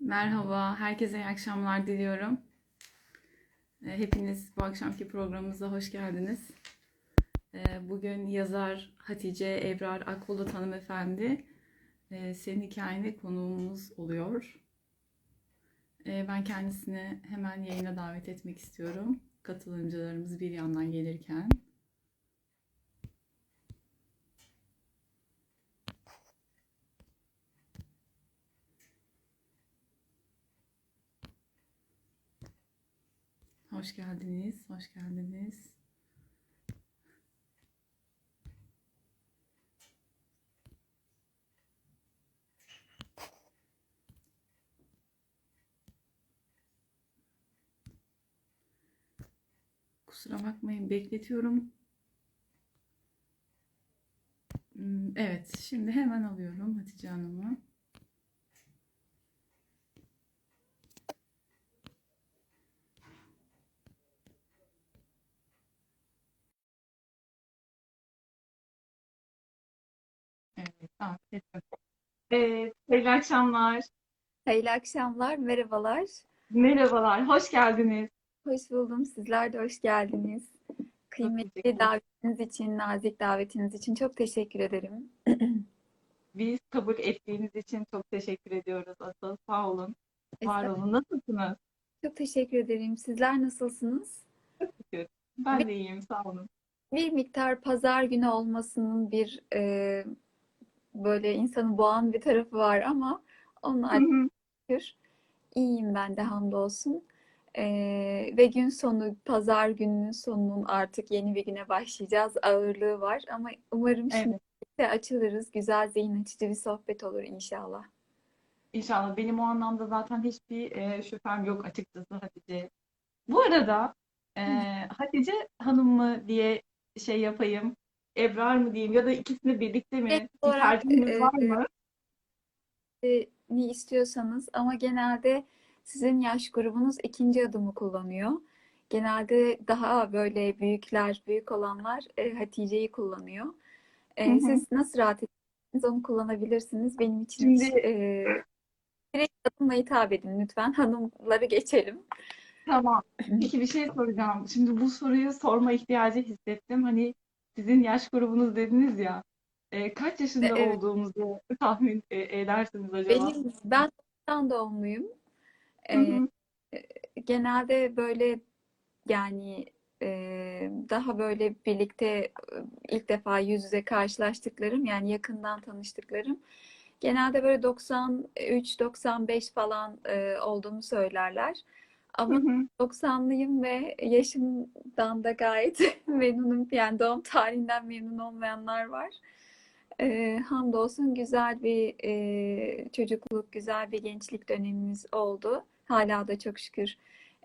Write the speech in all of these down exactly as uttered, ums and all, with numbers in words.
Merhaba, herkese iyi akşamlar diliyorum. Hepiniz bu akşamki programımıza hoş geldiniz. Bugün yazar Hatice Ebrar Akbulut hanımefendi senin hikayene konuğumuz oluyor. Ben kendisini hemen yayına davet etmek istiyorum. Katılımcılarımız bir yandan gelirken. Hoş geldiniz, hoş geldiniz. Kusura bakmayın, bekletiyorum. Evet, şimdi hemen alıyorum Hatice Hanım'ı. Evet, hayırlı akşamlar. Hayırlı akşamlar, merhabalar. Merhabalar, hoş geldiniz. Hoş buldum, sizler de hoş geldiniz. Kıymetli davetiniz için, nazik davetiniz için çok teşekkür ederim. Biz kabul ettiğiniz için çok teşekkür ediyoruz asıl. Sağ olun, var olun. Nasılsınız? Çok teşekkür ederim. Sizler nasılsınız? Çok teşekkür. Ben bir, de iyiyim, sağ olun. Bir miktar pazar günü olmasının bir... E, böyle insanı boğan bir tarafı var ama onun şükür iyiyim ben de hamdolsun. Ee, ve gün sonu, pazar gününün sonunun artık yeni bir güne başlayacağız. Ağırlığı var ama umarım şimdi evet. açılırız. Güzel, zihin açıcı bir sohbet olur inşallah. İnşallah. Benim o anlamda zaten hiçbir e, şüphem yok açıkçası Hatice. Bu arada e, Hatice Hanım mı diye şey yapayım. Ebrar mı diyeyim ya da ikisini birlikte mi? Evet, bir tercihiniz e, var mı? E, ne istiyorsanız ama genelde sizin yaş grubunuz ikinci adımı kullanıyor. Genelde daha böyle büyükler, büyük olanlar e, Hatice'yi kullanıyor. E, hı hı. Siz nasıl rahat edersiniz onu kullanabilirsiniz. Benim için şimdi, hiç, e, direkt adımla hitap edin lütfen. Hanımları geçelim. Tamam. Peki bir şey soracağım. Şimdi bu soruyu sorma ihtiyacı hissettim. Hani sizin yaş grubunuz dediniz ya, e, kaç yaşında evet. olduğumuzu tahmin edersiniz acaba? Benim, ben doksan doğumluyum. E, genelde böyle yani e, daha böyle birlikte ilk defa yüz yüze karşılaştıklarım, yani yakından tanıştıklarım genelde böyle doksan üç doksan beş falan e, olduğumu söylerler. Ama doksanlıyım ve yaşımdan da gayet memnunum. Yani doğum tarihinden memnun olmayanlar var. E, hamdolsun güzel bir e, çocukluk, güzel bir gençlik dönemimiz oldu. Hala da çok şükür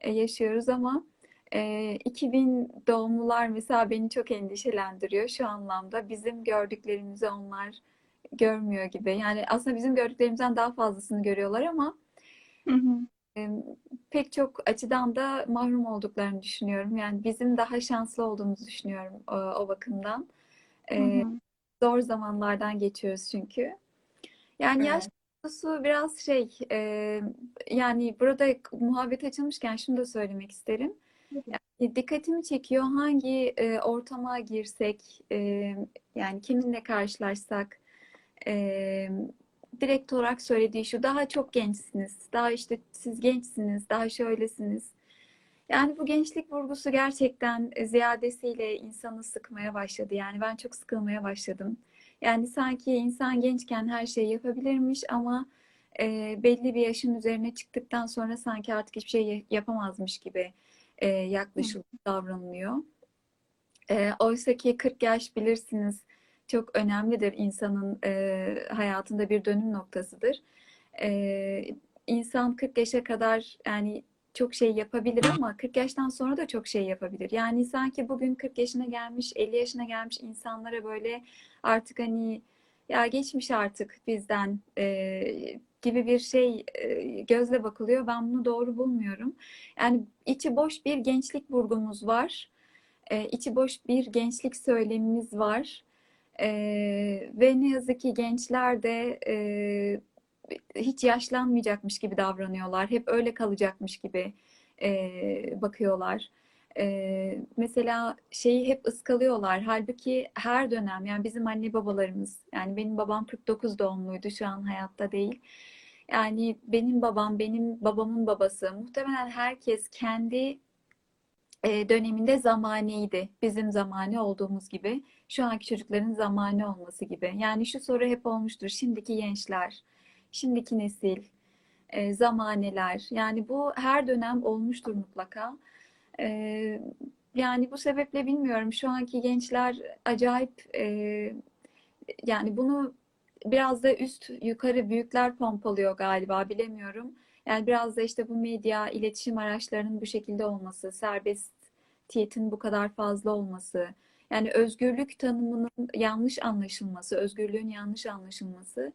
e, yaşıyoruz ama e, iki bin doğumlular mesela beni çok endişelendiriyor şu anlamda. Bizim gördüklerimizi onlar görmüyor gibi. Yani aslında bizim gördüklerimizden daha fazlasını görüyorlar ama... Hı hı. pek çok açıdan da mahrum olduklarını düşünüyorum. Yani bizim daha şanslı olduğumuzu düşünüyorum o, o bakımdan. Hı hı. Zor zamanlardan geçiyoruz çünkü. Yani evet. yaş konusu biraz şey, yani burada muhabbet açılmışken şunu da söylemek isterim. Yani dikkatimi çekiyor hangi ortama girsek, yani kiminle karşılaşsak, direkt olarak söylediği şu: daha çok gençsiniz, daha işte siz gençsiniz, daha şöylesiniz. Yani bu gençlik vurgusu gerçekten ziyadesiyle insanı sıkmaya başladı. Yani ben çok sıkılmaya başladım. Yani sanki insan gençken her şeyi yapabilirmiş ama e, belli bir yaşın üzerine çıktıktan sonra sanki artık hiçbir şey yapamazmış gibi e, yaklaşılıp davranılıyor. E, oysa ki kırk yaş bilirsiniz, çok önemlidir, insanın e, hayatında bir dönüm noktasıdır. E, insan kırk yaşa kadar yani çok şey yapabilir ama kırk yaştan sonra da çok şey yapabilir. Yani sanki bugün kırk yaşına gelmiş, elli yaşına gelmiş insanlara böyle artık hani ya geçmiş artık bizden e, gibi bir şey e, gözle bakılıyor. Ben bunu doğru bulmuyorum. Yani içi boş bir gençlik vurgumuz var. E, içi boş bir gençlik söylemimiz var. Ee, ve ne yazık ki gençler de e, hiç yaşlanmayacakmış gibi davranıyorlar. Hep öyle kalacakmış gibi e, bakıyorlar. E, mesela şeyi hep ıskalıyorlar. Halbuki her dönem, yani bizim anne babalarımız, yani benim babam kırk dokuz doğumluydu, şu an hayatta değil. Yani benim babam, benim babamın babası, muhtemelen herkes kendi döneminde zamaniydi. Bizim zamani olduğumuz gibi. Şu anki çocukların zamani olması gibi. Yani şu soru hep olmuştur. Şimdiki gençler, şimdiki nesil, zamaneler. Yani bu her dönem olmuştur mutlaka. Yani bu sebeple bilmiyorum. Şu anki gençler acayip, yani bunu biraz da üst yukarı büyükler pompalıyor galiba, bilemiyorum. Yani biraz da işte bu medya, iletişim araçlarının bu şekilde olması, serbestiyetin bu kadar fazla olması, yani özgürlük tanımının yanlış anlaşılması, özgürlüğün yanlış anlaşılması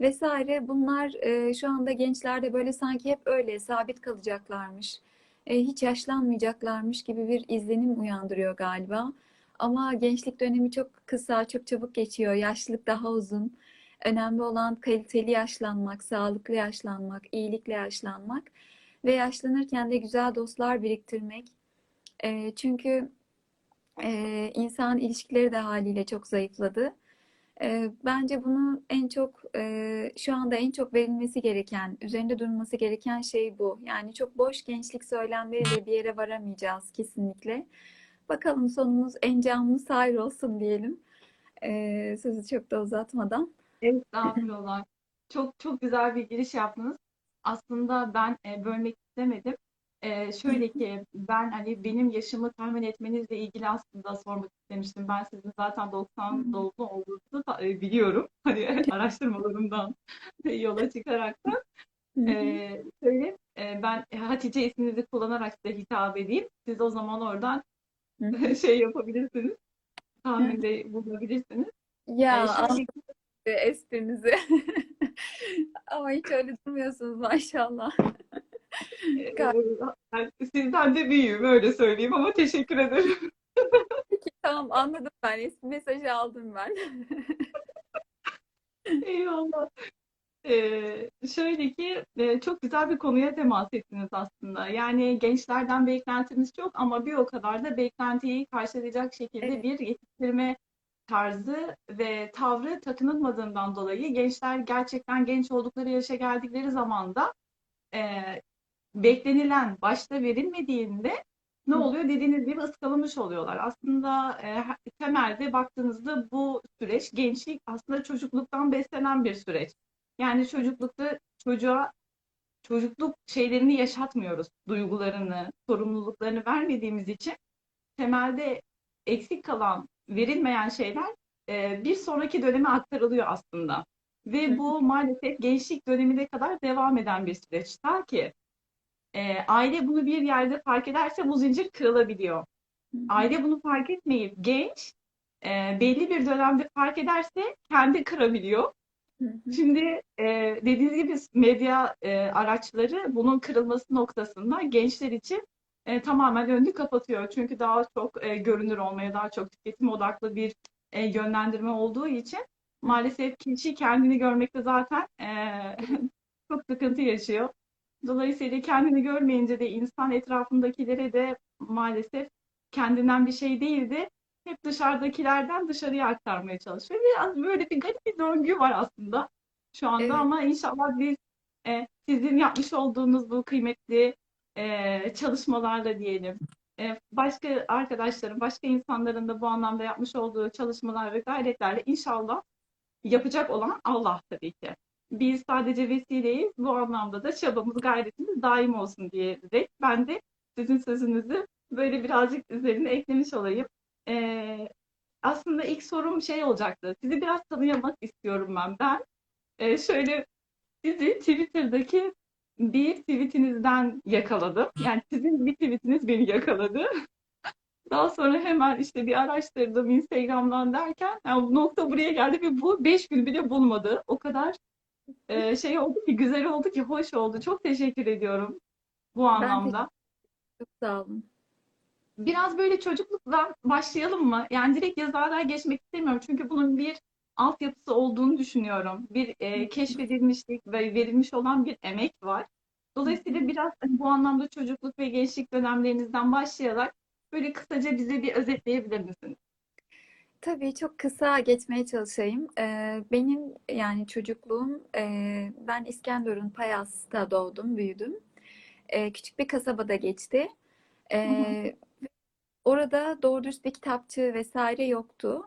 vesaire, bunlar e, şu anda gençlerde böyle sanki hep öyle sabit kalacaklarmış, e, hiç yaşlanmayacaklarmış gibi bir izlenim uyandırıyor galiba. Ama gençlik dönemi çok kısa, çok çabuk geçiyor. Yaşlılık daha uzun. Önemli olan kaliteli yaşlanmak, sağlıklı yaşlanmak, iyilikle yaşlanmak ve yaşlanırken de güzel dostlar biriktirmek. E, çünkü e, insan ilişkileri de haliyle çok zayıfladı. E, bence bunun en çok e, şu anda en çok verilmesi gereken, üzerinde durulması gereken şey bu. Yani çok boş gençlik söylemleriyle bir yere varamayacağız kesinlikle. Bakalım sonumuz, encamımız hayır olsun diyelim. E, sözü çok da uzatmadan. Estağfurullah. Çok çok güzel bir giriş yaptınız. Aslında ben e, bölmek istemedim. E, şöyle ki ben hani benim yaşımı tahmin etmenizle ilgili aslında sormak istemiştim. Ben sizin zaten doksan doğumlu olduğunuzu da e, biliyorum. Hani araştırmalarımdan yola çıkarak da. E, şöyle e, ben Hatice isminizi kullanarak size hitap edeyim. Siz o zaman oradan şey yapabilirsiniz. Tahminde bulabilirsiniz. Ya e, şöyle... esprinizi. Ama hiç öyle durmuyorsunuz maşallah. Sizden de büyüğüm, öyle söyleyeyim, ama teşekkür ederim. Peki, tamam, anladım ben. Mesajı aldım ben. Eyvallah. Ee, şöyle ki çok güzel bir konuya temas ettiniz aslında. Yani gençlerden beklentimiz çok ama bir o kadar da beklentiyi karşılayacak şekilde evet. bir yetiştirme tarzı ve tavrı takınılmadığından dolayı gençler gerçekten genç oldukları yaşa geldikleri zaman da e, beklenilen başta verilmediğinde ne oluyor, dediğiniz gibi ıskalamış oluyorlar. Aslında e, temelde baktığınızda bu süreç, gençlik aslında çocukluktan beslenen bir süreç. Yani çocuklukta çocuğa çocukluk şeylerini yaşatmıyoruz, duygularını, sorumluluklarını vermediğimiz için temelde eksik kalan, verilmeyen şeyler bir sonraki döneme aktarılıyor aslında. Ve bu maalesef gençlik dönemine kadar devam eden bir süreç. Ta ki aile bunu bir yerde fark ederse bu zincir kırılabiliyor. Aile bunu fark etmeyip genç belli bir dönemde fark ederse kendi kırabiliyor. Şimdi dediğiniz gibi medya araçları bunun kırılması noktasında gençler için E, tamamen önünü kapatıyor. Çünkü daha çok e, görünür olmaya, daha çok tüketim odaklı bir e, yönlendirme olduğu için maalesef kişi kendini görmekte zaten e, çok sıkıntı yaşıyor. Dolayısıyla kendini görmeyince de insan etrafındakilere de maalesef kendinden bir şey değil de hep dışarıdakilerden dışarıya aktarmaya çalışıyor. Biraz böyle bir garip bir döngü var aslında şu anda, evet. Ama inşallah biz e, sizin yapmış olduğunuz bu kıymetli Ee, çalışmalarla diyelim. Ee, başka arkadaşların, başka insanların da bu anlamda yapmış olduğu çalışmalar ve gayretlerle inşallah yapacak olan Allah tabii ki. Biz sadece vesileyiz. Bu anlamda da çabamız, gayretimiz daim olsun diyerek ben de sizin sözünüzü böyle birazcık üzerine eklemiş olayım. Ee, aslında ilk sorum şey olacaktı. Sizi biraz tanıyamak istiyorum ben. Ben e, şöyle sizi Twitter'daki bir tweetinizden yakaladım. Yani sizin bir tweetiniz beni yakaladı. Daha sonra hemen işte bir araştırdım Instagram'dan derken, yani nokta buraya geldi ve bu beş gün bile bulmadı. O kadar e, şey oldu ki, güzel oldu ki, hoş oldu. Çok teşekkür ediyorum bu anlamda. Çok sağ olun. Biraz böyle çocukluktan başlayalım mı? Yani direkt yazarlığa geçmek istemiyorum. Çünkü bunun bir altyapısı olduğunu düşünüyorum. Bir e, keşfedilmişlik ve verilmiş olan bir emek var. Dolayısıyla biraz bu anlamda çocukluk ve gençlik dönemlerinizden başlayarak böyle kısaca bize bir özetleyebilir misiniz? Tabii çok kısa geçmeye çalışayım. Ee, benim yani çocukluğum, e, ben İskenderun Payas'ta doğdum, büyüdüm. Ee, küçük bir kasabada geçti. Ee, orada doğru dürüst bir kitapçı vesaire yoktu.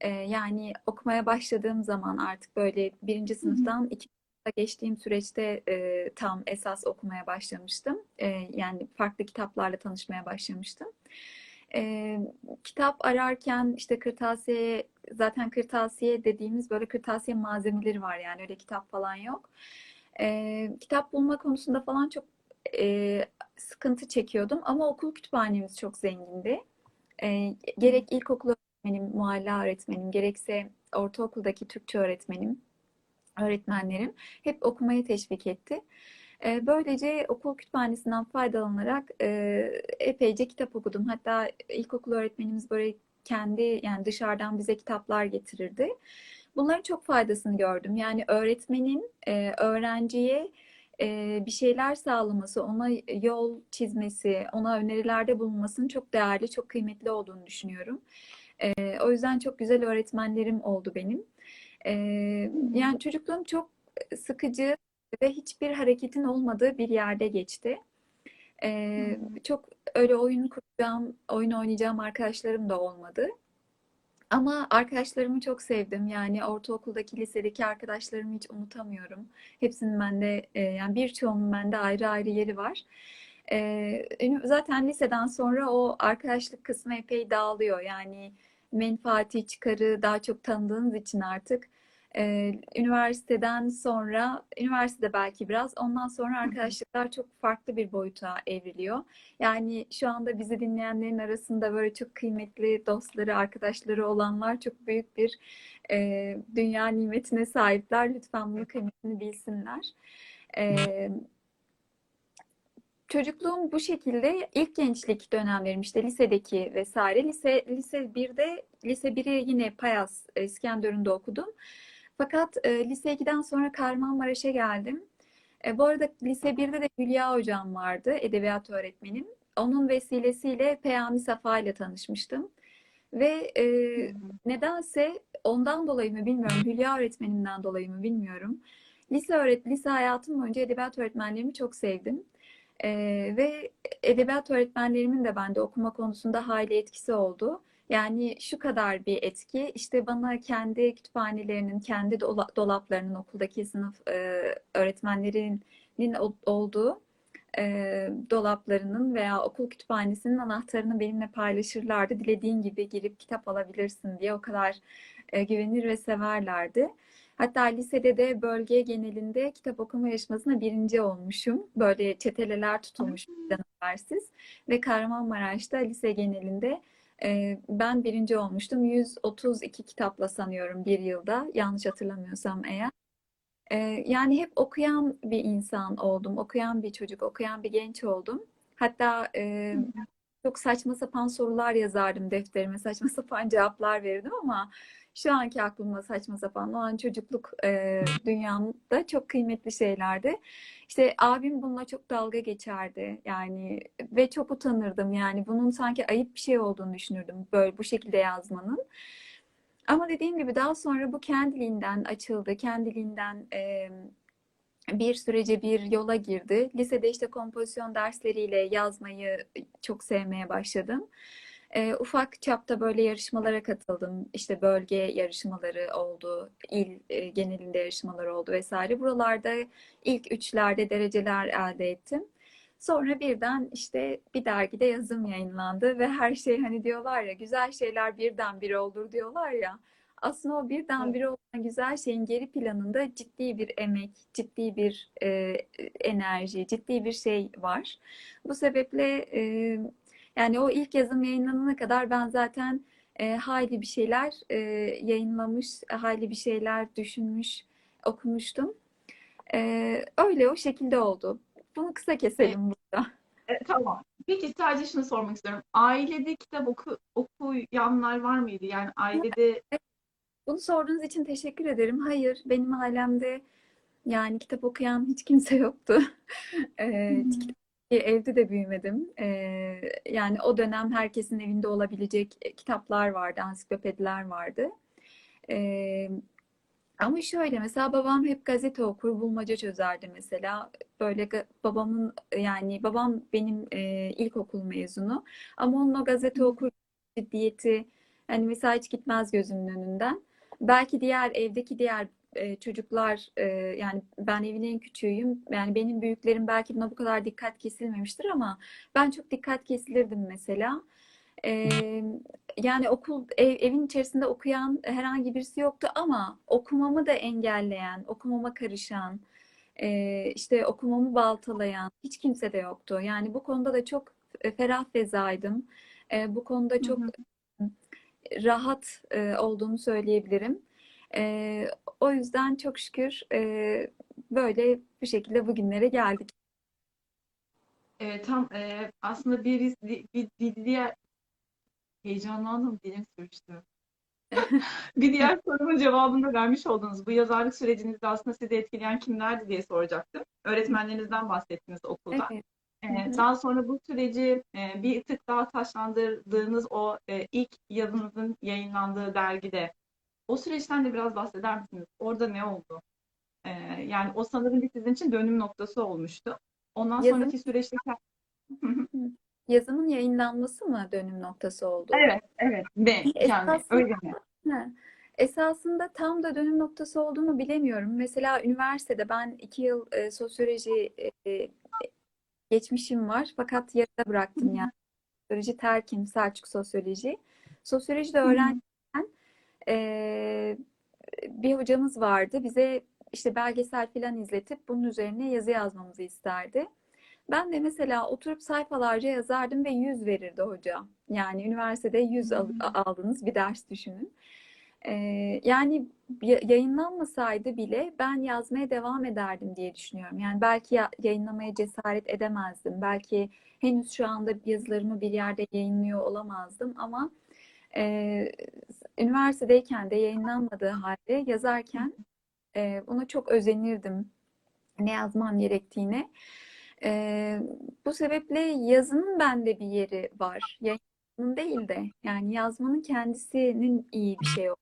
Ee, yani okumaya başladığım zaman artık böyle birinci sınıftan ikinci sınıfa geçtiğim süreçte e, tam esas okumaya başlamıştım. E, yani farklı kitaplarla tanışmaya başlamıştım. E, kitap ararken işte kırtasiye, zaten kırtasiye dediğimiz böyle kırtasiye malzemeleri var, yani öyle kitap falan yok. E, kitap bulma konusunda falan çok e, sıkıntı çekiyordum ama okul kütüphanemiz çok zengindi. E, gerek ilkokul öğretmenim, mualla öğretmenim, gerekse ortaokuldaki Türkçe öğretmenim, öğretmenlerim hep okumayı teşvik etti. Böylece okul kütüphanesinden faydalanarak epeyce kitap okudum. Hatta ilkokul öğretmenimiz böyle kendi, yani dışarıdan bize kitaplar getirirdi. Bunların çok faydasını gördüm. Yani öğretmenin öğrenciye bir şeyler sağlaması, ona yol çizmesi, ona önerilerde bulunmasının çok değerli, çok kıymetli olduğunu düşünüyorum. O yüzden çok güzel öğretmenlerim oldu benim. Yani çocukluğum çok sıkıcı ve hiçbir hareketin olmadığı bir yerde geçti. Ee, hmm. Çok öyle oyun kuracağım, oyun oynayacağım arkadaşlarım da olmadı. Ama arkadaşlarımı çok sevdim. Yani ortaokuldaki, lisedeki arkadaşlarımı hiç unutamıyorum. Hepsinin bende, yani birçoğunun bende ayrı ayrı yeri var. Ee, zaten liseden sonra o arkadaşlık kısmı epey dağılıyor. Yani menfaati, çıkarı daha çok tanıdığınız için artık. Ee, üniversiteden sonra, üniversitede belki biraz, ondan sonra arkadaşlıklar çok farklı bir boyuta evriliyor. Yani şu anda bizi dinleyenlerin arasında böyle çok kıymetli dostları, arkadaşları olanlar çok büyük bir e, dünya nimetine sahipler. Lütfen bunun kıymetini bilsinler. Ee, çocukluğum bu şekilde, ilk gençlik dönemlerim işte lisedeki vesaire. Lise, lise birde, lise biri yine Payas, İskenderun'da okudum. Fakat e, liseye giden sonra Kahramanmaraş'a geldim. E, bu arada lise birde de Hülya hocam vardı, edebiyat öğretmenim. Onun vesilesiyle Peyami Safa ile tanışmıştım. Ve e, nedense ondan dolayı mı bilmiyorum, Hülya öğretmenimden dolayı mı bilmiyorum. Lise, öğret lise hayatım boyunca edebiyat öğretmenlerimi çok sevdim. E, ve edebiyat öğretmenlerimin de bende okuma konusunda hayli etkisi oldu. Yani şu kadar bir etki, işte bana kendi kütüphanelerinin, kendi dolaplarının, okuldaki sınıf e, öğretmenlerinin olduğu e, dolaplarının veya okul kütüphanesinin anahtarını benimle paylaşırlardı. Dilediğin gibi girip kitap alabilirsin diye o kadar e, güvenir ve severlerdi. Hatta lisede de bölge genelinde kitap okuma yarışmasına birinci olmuşum. Böyle çeteleler tutulmuş bizden habersiz. Ve Kahramanmaraş'ta lise genelinde ben birinci olmuştum. yüz otuz iki kitapla sanıyorum bir yılda. Yanlış hatırlamıyorsam eğer. Yani hep okuyan bir insan oldum. Okuyan bir çocuk, okuyan bir genç oldum. Hatta çok saçma sapan sorular yazardım defterime. Saçma sapan cevaplar verirdim ama şu anki aklımda saçma sapan, o an çocukluk dünyamda çok kıymetli şeylerdi. İşte abim bununla çok dalga geçerdi yani ve çok utanırdım, yani bunun sanki ayıp bir şey olduğunu düşünürdüm böyle bu şekilde yazmanın. Ama dediğim gibi daha sonra bu kendiliğinden açıldı, kendiliğinden e, bir sürece, bir yola girdi. Lisede işte kompozisyon dersleriyle yazmayı çok sevmeye başladım. E, ufak çapta böyle yarışmalara katıldım. İşte bölge yarışmaları oldu, il e, genelinde yarışmalar oldu vesaire. Buralarda ilk üçlerde dereceler elde ettim. Sonra birden işte bir dergide yazım yayınlandı ve her şey, hani diyorlar ya, güzel şeyler birdenbire olur diyorlar ya. Aslında o birdenbire olan güzel şeyin geri planında ciddi bir emek, ciddi bir e, enerji, ciddi bir şey var. Bu sebeple E, yani o ilk yazım yayınlanana kadar ben zaten e, hayli bir şeyler e, yayınlamış, hayli bir şeyler düşünmüş, okumuştum. E, öyle, o şekilde oldu. Bunu kısa keselim e, burada. E, tamam. Peki sadece şunu sormak istiyorum. Ailede kitap oku, okuyanlar var mıydı? Yani ailede Bunu sorduğunuz için teşekkür ederim. Hayır, benim ailemde yani kitap okuyan hiç kimse yoktu. e, evde de büyümedim. E, yani o dönem herkesin evinde olabilecek kitaplar vardı, ansiklopediler vardı. E, ama şöyle, mesela babam hep gazete okur, bulmaca çözerdi mesela. Böyle babamın, yani babam benim e, ilkokul mezunu. Ama onunla gazete okur ciddiyeti, yani mesela hiç gitmez gözümün önünden. Belki diğer evdeki diğer e, çocuklar, e, yani ben evin en küçüğüyüm. Yani benim büyüklerim belki buna bu kadar dikkat kesilmemiştir ama ben çok dikkat kesilirdim mesela. E, yani okul ev, evin içerisinde okuyan herhangi birisi yoktu ama okumamı da engelleyen, okumama karışan, e, işte okumamı baltalayan hiç kimse de yoktu. Yani bu konuda da çok ferah fezaydım. E, bu konuda çok... Hı hı. rahat e, olduğumu söyleyebilirim. E, o yüzden çok şükür e, böyle bir şekilde bugünlere geldik. Evet, tam e, aslında bir, bir, bir diğer heyecanlandım, dilim sürçtü. Bir diğer sorunun cevabını da vermiş oldunuz. Bu yazarlık sürecinizde aslında sizi etkileyen kimlerdi diye soracaktım. Öğretmenlerinizden bahsettiniz okulda. Evet. Daha sonra bu süreci bir tık daha taşlandırdığınız o ilk yazınızın yayınlandığı dergide, o süreçten de biraz bahseder misiniz? Orada ne oldu? Yani o sanırım bir sizin için dönüm noktası olmuştu. Ondan Yazın... sonraki süreçte... Yazının yayınlanması mı dönüm noktası oldu? Evet, evet. Ne? Yani Esasında... öyle mi? Ne? Esasında tam da dönüm noktası olduğunu bilemiyorum. Mesela üniversitede ben iki yıl e, sosyoloji... E, geçmişim var fakat yarıda bıraktım yani. Sosyoloji terkim, Selçuk Sosyoloji. Sosyoloji de öğrenirken e, bir hocamız vardı. Bize işte belgesel falan izletip bunun üzerine yazı yazmamızı isterdi. Ben de mesela oturup sayfalarca yazardım ve yüz verirdi hoca. Yani üniversitede yüz al, aldığınız bir ders düşünün. E, yani yayınlanmasaydı bile ben yazmaya devam ederdim diye düşünüyorum. Yani belki yayınlamaya cesaret edemezdim. Belki henüz şu anda yazılarımı bir yerde yayınlıyor olamazdım ama e, üniversitedeyken de yayınlanmadığı halde yazarken e, ona çok özenirdim. Ne yazmam gerektiğine. E, bu sebeple yazının bende bir yeri var. Yayınlanmanın değil de yani yazmanın kendisinin iyi bir şey olduğunu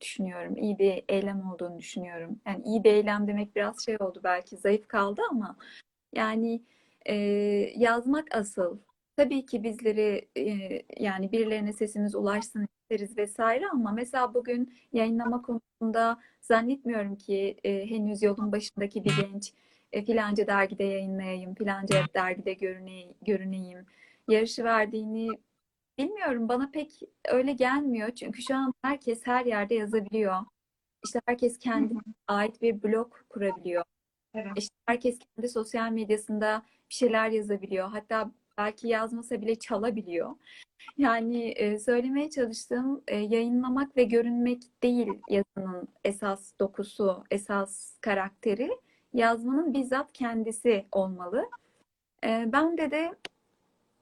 düşünüyorum. İyi bir eylem olduğunu düşünüyorum. Yani iyi bir eylem demek biraz şey oldu belki, zayıf kaldı ama yani e, yazmak asıl. Tabii ki bizleri e, yani birilerine sesimiz ulaşsın isteriz vesaire ama mesela bugün yayınlama konusunda zannetmiyorum ki e, henüz yolun başındaki bir genç e, filanca dergide yayınlayayım, filanca dergide görüneyim, görüneyim yarışı verdiğini bilmiyorum, bana pek öyle gelmiyor. Çünkü şu an herkes her yerde yazabiliyor. İşte herkes kendine ait bir blog kurabiliyor. Evet. İşte herkes kendi sosyal medyasında bir şeyler yazabiliyor. Hatta belki yazmasa bile çalabiliyor. Yani söylemeye çalıştığım yayınlamak ve görünmek değil yazının esas dokusu, esas karakteri. Yazmanın bizzat kendisi olmalı. Ben de de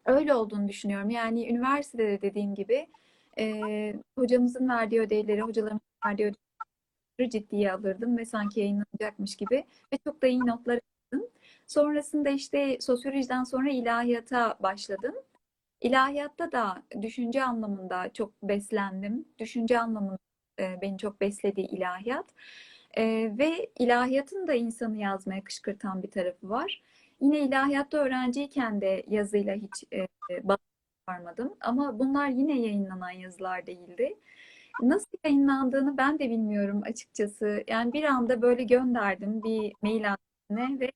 öyle olduğunu düşünüyorum. Yani üniversitede dediğim gibi e, hocamızın verdiği ödevleri, hocalarımızın verdiği ödevleri ciddiye alırdım ve sanki yayınlanacakmış gibi ve çok da iyi notlar aldım. Sonrasında işte sosyolojiden sonra ilahiyata başladım. İlahiyatta da düşünce anlamında çok beslendim. Düşünce anlamında e, beni çok besledi ilahiyat. E, ve ilahiyatın da insanı yazmaya kışkırtan bir tarafı var. Yine ilahiyatta öğrenciyken de yazıyla hiç e, bağlanmadım. Ama bunlar yine yayınlanan yazılar değildi. Nasıl yayınlandığını ben de bilmiyorum açıkçası. Yani bir anda böyle gönderdim bir mail adresine ve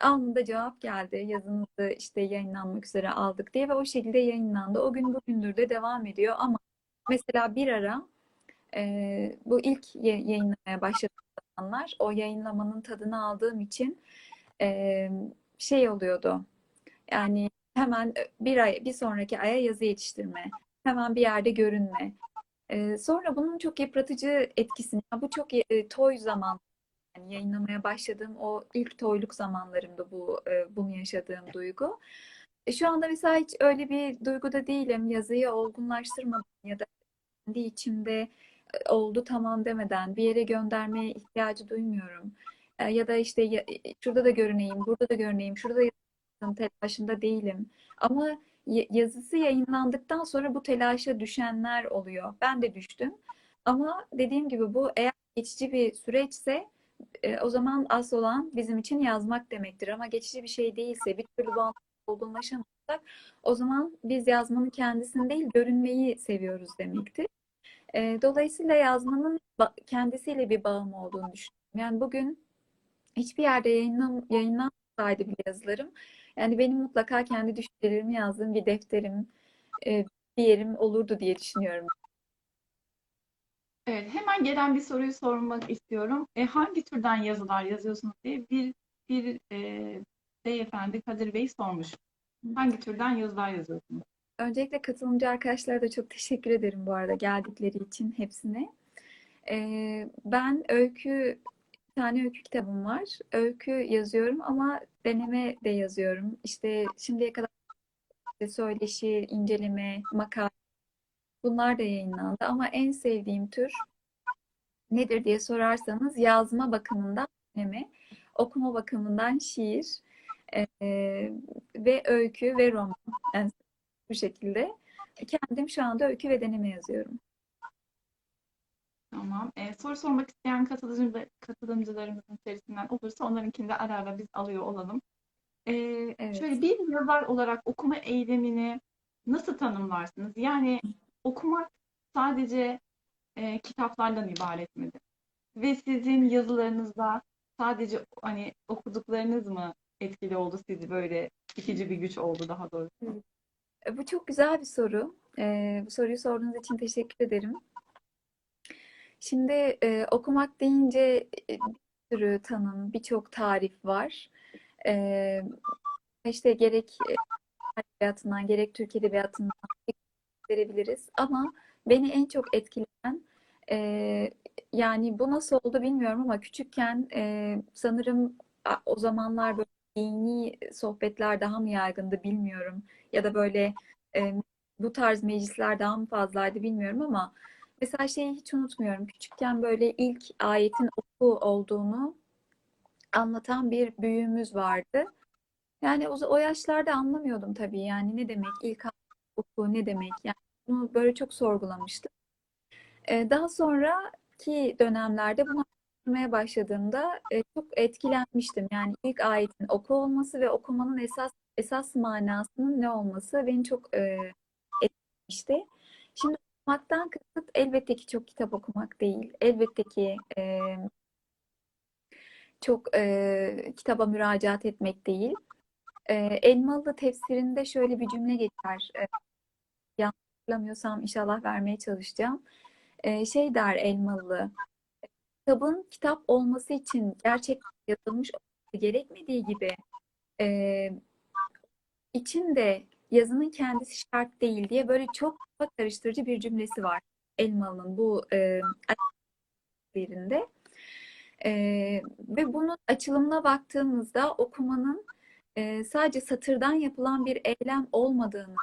anında cevap geldi. Yazınızı işte yayınlanmak üzere aldık diye ve o şekilde yayınlandı. O gün bugündür de devam ediyor ama mesela bir ara e, bu ilk yayınlamaya başladığım zamanlar o yayınlamanın tadını aldığım için e, şey oluyordu. Yani hemen bir ay, bir sonraki aya yazı yetiştirme. Hemen bir yerde görünme. Ee, sonra bunun çok yıpratıcı etkisini, bu çok e, toy zaman, yani yayınlamaya başladığım o ilk toyluk zamanlarımda bu e, bunu yaşadığım duygu. E, şu anda mesela hiç öyle bir duyguda değilim. Yazıyı olgunlaştırmadım ya da kendi içimde oldu tamam demeden, bir yere göndermeye ihtiyacı duymuyorum. E, ya da işte ya, şurada da görüneyim, burada da görüneyim, şurada da yazıyorum, telaşında değilim. Ama yazısı yayınlandıktan sonra bu telaşa düşenler oluyor. Ben de düştüm. Ama dediğim gibi bu eğer geçici bir süreçse e, o zaman asıl olan bizim için yazmak demektir. Ama geçici bir şey değilse, bir türlü bu anlamda olgunlaşamazsak o zaman biz yazmanın kendisini değil, görünmeyi seviyoruz demektir. E, dolayısıyla yazmanın kendisiyle bir bağım olduğunu düşünüyorum. Yani bugün hiçbir yerde yayınlan, yayınlanmasaydı bile yazılarım, yani benim mutlaka kendi düşüncelerimi yazdığım bir defterim, e, bir yerim olurdu diye düşünüyorum. Evet, hemen gelen bir soruyu sormak istiyorum. E, hangi türden yazılar yazıyorsunuz diye bir bir e, beyefendi Kadir Bey sormuş. Hangi türden yazılar yazıyorsunuz? Öncelikle katılımcı arkadaşlara da çok teşekkür ederim bu arada geldikleri için hepsine. E, ben öykü, bir tane öykü kitabım var. Öykü yazıyorum ama deneme de yazıyorum. İşte şimdiye kadar söyleşi, inceleme, makale. Bunlar da yayınlandı ama en sevdiğim tür nedir diye sorarsanız yazma bakımından deneme, okuma bakımından şiir e, ve öykü ve roman. Yani bu şekilde kendim şu anda öykü ve deneme yazıyorum. Tamam. E, soru sormak isteyen katılımcı, katılımcılarımızın serisinden olursa onlarınkini de ara ara biz alıyor olalım. E, evet. Şöyle bir yazar olarak okuma eylemini nasıl tanımlarsınız? Yani okumak sadece e, kitaplardan ibaret midir? Ve sizin yazılarınızda sadece hani okuduklarınız mı etkili oldu, sizi böyle ikinci bir güç oldu daha doğrusu? Bu çok güzel bir soru. E, bu soruyu sorduğunuz için teşekkür ederim. Şimdi e, okumak deyince e, bir sürü tanım, birçok tarif var. E, işte gerek edebiyatından, gerek Türk edebiyatından verebiliriz. Ama beni en çok etkileyen e, yani bu nasıl oldu bilmiyorum ama küçükken e, sanırım o zamanlar böyle dini sohbetler daha mı yaygındı bilmiyorum. Ya da böyle e, bu tarz meclisler daha mı fazlaydı bilmiyorum ama mesela şeyi hiç unutmuyorum. Küçükken böyle ilk ayetin oku olduğunu anlatan bir büyüğümüz vardı. Yani o, o yaşlarda anlamıyordum tabii. Yani ne demek ilk oku ne demek? Yani bunu böyle çok sorgulamıştım. Ee, daha sonraki dönemlerde bunu anlamaya başladığımda e, çok etkilenmiştim. Yani ilk ayetin oku olması ve okumanın esas esas manasının ne olması beni çok e, etkilemişti. Şimdi okumaktan kasıt elbette ki çok kitap okumak değil. Elbette ki e, çok e, kitaba müracaat etmek değil. E, Elmalı tefsirinde şöyle bir cümle geçer. E, yanlış hatırlamıyorsam inşallah vermeye çalışacağım. E, şey der Elmalı, kitabın kitap olması için gerçekten yazılmış olması gerekmediği gibi e, içinde yazının kendisi şart değil diye böyle çok karıştırıcı bir cümlesi var Elmalı'nın bu e, birinde. E, ve bunun açılımına baktığımızda okumanın e, sadece satırdan yapılan bir eylem olmadığını,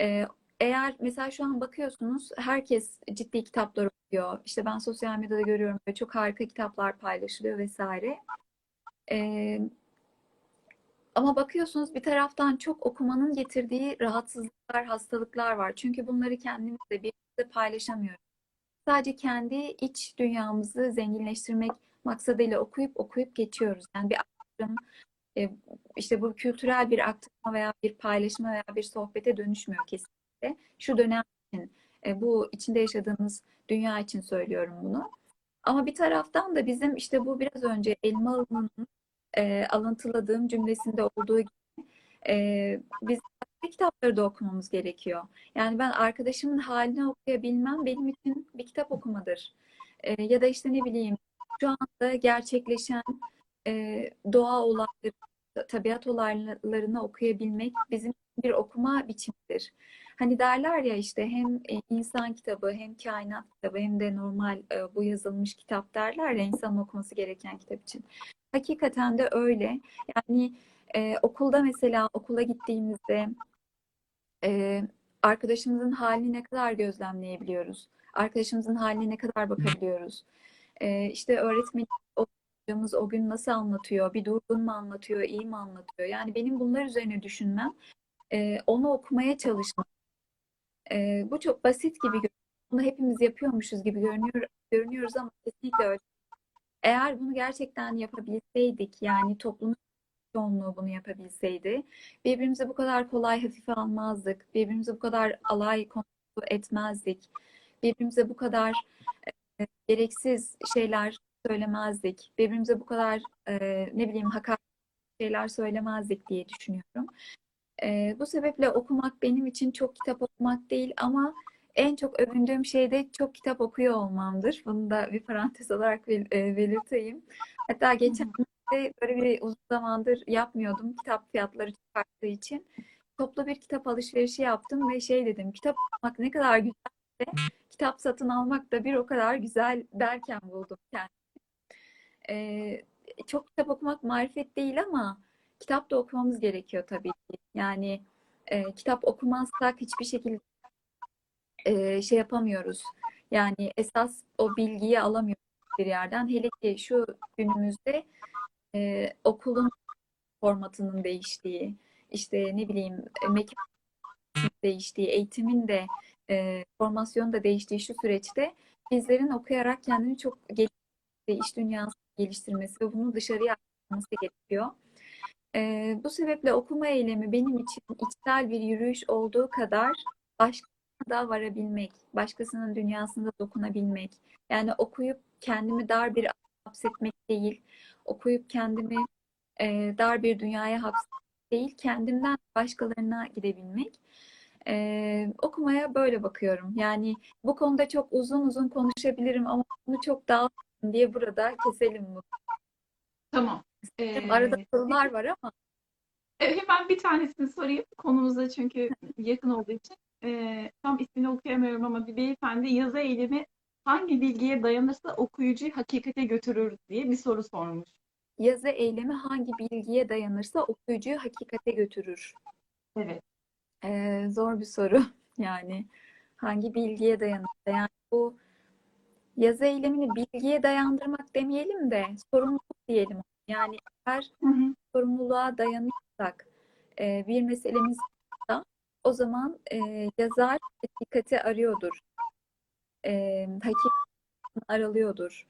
e, eğer mesela şu an bakıyorsunuz herkes ciddi kitaplar okuyor. İşte ben sosyal medyada görüyorum böyle çok harika kitaplar paylaşılıyor vesaire. E, Ama bakıyorsunuz bir taraftan çok okumanın getirdiği rahatsızlıklar, hastalıklar var. Çünkü bunları kendimizle birlikte paylaşamıyoruz. Sadece kendi iç dünyamızı zenginleştirmek maksadıyla okuyup okuyup geçiyoruz. Yani bir aktarım, işte bu kültürel bir aktarma veya bir paylaşma veya bir sohbete dönüşmüyor kesinlikle. Şu dönem için, bu içinde yaşadığımız dünya için söylüyorum bunu. Ama bir taraftan da bizim işte bu biraz önce Elmalı'nın E, alıntıladığım cümlesinde olduğu gibi e, biz kitapları da okumamız gerekiyor. Yani ben arkadaşımın halini okuyabilmem benim için bir kitap okumadır. E, ya da işte ne bileyim şu anda gerçekleşen e, doğa olayları, tabiat olaylarını okuyabilmek bizim bir okuma biçimidir. Hani derler ya işte hem insan kitabı hem kainat kitabı hem de normal e, bu yazılmış kitap derler ya insanın okuması gereken kitap için. Hakikaten de öyle. Yani e, okulda mesela okula gittiğimizde e, arkadaşımızın halini ne kadar gözlemleyebiliyoruz? arkadaşımızın haline ne kadar bakabiliyoruz? Ee, işte öğretmenimiz o, o gün nasıl anlatıyor? Bir durgun mu anlatıyor? İyi mi anlatıyor? Yani benim bunlar üzerine düşünmem, e, onu okumaya çalışmam. E, bu çok basit gibi görünüyor. Bunu hepimiz yapıyormuşuz gibi görünüyor, görünüyoruz ama kesinlikle öyle. Eğer bunu gerçekten yapabilseydik, yani toplumun çoğunluğu bunu yapabilseydi, birbirimizi bu kadar kolay hafife almazdık, birbirimizi bu kadar alay konusu etmezdik, birbirimize bu kadar e, gereksiz şeyler söylemezdik, birbirimize bu kadar e, ne bileyim hakaret şeyler söylemezdik diye düşünüyorum. E, bu sebeple okumak benim için çok kitap okumak değil ama en çok övündüğüm şey de çok kitap okuyor olmamdır. Bunu da bir parantez olarak belirteyim. Hatta geçen de böyle bir uzun zamandır yapmıyordum. Kitap fiyatları çok arttığı için. Toplu bir kitap alışverişi yaptım ve şey dedim, kitap okumak ne kadar güzelse, kitap satın almak da bir o kadar güzel derken buldum kendimi. Ee, çok kitap okumak marifet değil ama kitap da okumamız gerekiyor tabii ki. Yani e, kitap okumazsak hiçbir şekilde Ee, şey yapamıyoruz. Yani esas o bilgiyi alamıyoruz bir yerden. Hele ki şu günümüzde e, okulun formatının değiştiği, işte ne bileyim mekanın değiştiği, eğitimin de e, formasyonun da değiştiği şu süreçte bizlerin okuyarak kendini çok geliştirmesi, iş dünyasını geliştirmesi ve bunu dışarıya aktarması gerekiyor. E, bu sebeple okuma eylemi benim için içsel bir yürüyüş olduğu kadar başka da varabilmek, başkasının dünyasında dokunabilmek. Yani okuyup kendimi dar bir hapsetmek değil, okuyup kendimi e, dar bir dünyaya hapsetmek değil, kendimden başkalarına gidebilmek. E, okumaya böyle bakıyorum. Yani bu konuda çok uzun uzun konuşabilirim ama bunu çok dağıtayım diye burada keselim bunu. Tamam. Ee... Arada sorular var ama. Hemen bir tanesini sorayım konumuza çünkü yakın olduğu için. E, tam ismini okuyamıyorum ama bir beyefendi yazı eylemi hangi bilgiye dayanırsa okuyucuyu hakikate götürür diye bir soru sormuş. Yazı eylemi hangi bilgiye dayanırsa okuyucuyu hakikate götürür. Evet. E, zor bir soru yani. Hangi bilgiye dayanırsa, yani bu yazı eylemini bilgiye dayandırmak demeyelim de sorumluluk diyelim. Yani eğer hı hı. sorumluluğa dayanırsak e, bir meselemiz, o zaman e, yazar hakikati arıyordur, e, hakikati aralıyordur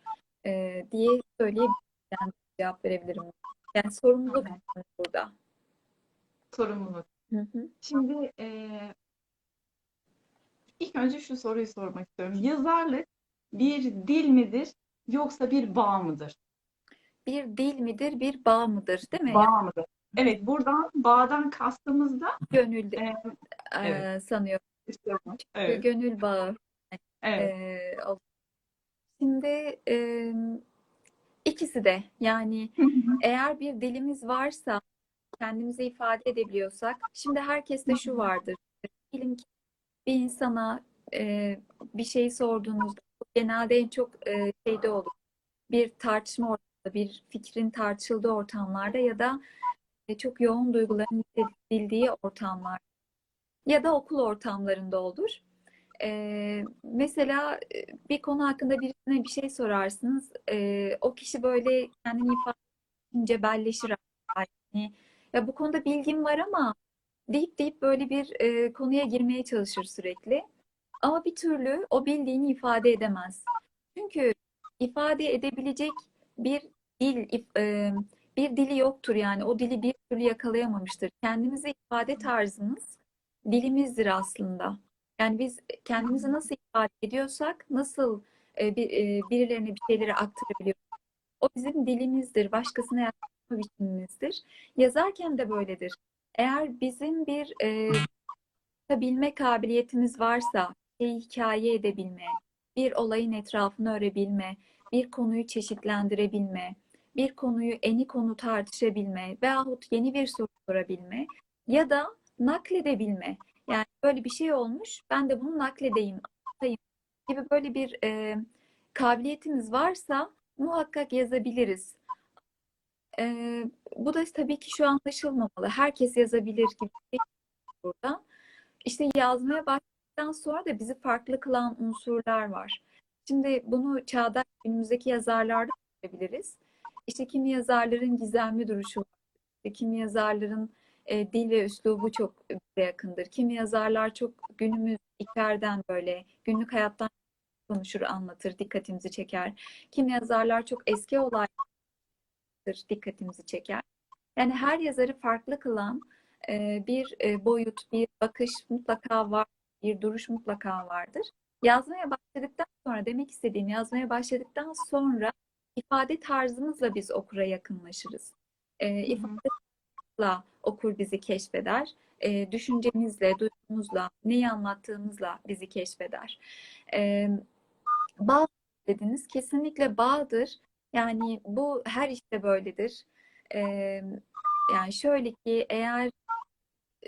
e, diye söyleyebilirim, yani cevap verebilirim. Yani sorumluluk evet. burada. Sorumluluk. Hı hı. Şimdi e, ilk önce şu soruyu sormak istiyorum. Yazarlık bir dil midir yoksa bir bağ mıdır? Bir dil midir, bir bağ mıdır değil mi? Bağ mıdır? Evet, buradan bağdan kastımızda gönül e, evet. sanıyorum. Evet. Gönül bağı. Evet. E, şimdi e, ikisi de yani eğer bir dilimiz varsa kendimizi ifade edebiliyorsak, şimdi herkeste şu vardır. Diyelim ki bir insana e, bir şey sorduğunuzda genelde en çok e, şeyde olur. Bir tartışma ortamında, bir fikrin tartışıldığı ortamlarda ya da çok yoğun duyguların hissedildiği ortamlar ya da okul ortamlarında olur. Ee, mesela bir konu hakkında birine bir şey sorarsınız, ee, o kişi böyle kendini ifade edince belleşir. Yani, ya bu konuda bilgim var ama deyip deyip böyle bir e, konuya girmeye çalışır sürekli. Ama bir türlü o bildiğini ifade edemez. Çünkü ifade edebilecek bir dil if, e, bir dili yoktur yani. O dili bir türlü yakalayamamıştır. Kendimizi ifade tarzımız dilimizdir aslında. Yani biz kendimizi nasıl ifade ediyorsak, nasıl birilerine bir şeyleri aktarabiliyoruz. O bizim dilimizdir. Başkasına yaklaşma biçimimizdir. Yazarken de böyledir. Eğer bizim bir e, bilme kabiliyetimiz varsa, şeyi hikaye edebilme, bir olayın etrafını örebilme, bir konuyu çeşitlendirebilme, bir konuyu eni konu tartışabilme veyahut yeni bir soru sorabilme ya da nakledebilme. Yani böyle bir şey olmuş, ben de bunu nakledeyim, anlatayım gibi böyle bir e, kabiliyetimiz varsa muhakkak yazabiliriz. E, bu da tabii ki şu anlaşılmamalı. Herkes yazabilir gibi burada. İşte yazmaya başlayınca Bundan sonra da bizi farklı kılan unsurlar var. Şimdi bunu çağdaş günümüzdeki yazarlarda görebiliriz. İşte kimi yazarların gizemli duruşu var. İşte kimi yazarların e, dil ve üslubu çok bize yakındır. Kimi yazarlar çok günümüz içeriden böyle günlük hayattan konuşur, anlatır, dikkatimizi çeker. Kimi yazarlar çok eski olaylardır, dikkatimizi çeker. Yani her yazarı farklı kılan e, bir e, boyut, bir bakış mutlaka var, bir duruş mutlaka vardır. Yazmaya başladıktan sonra, demek istediğim yazmaya başladıktan sonra ifade tarzımızla biz okura yakınlaşırız. E, ifade tarzımızla okur bizi keşfeder. E, düşüncemizle, duygumuzla, neyi anlattığımızla bizi keşfeder. E, bağ dediniz, kesinlikle bağdır. Yani bu her işte böyledir. E, yani şöyle ki, eğer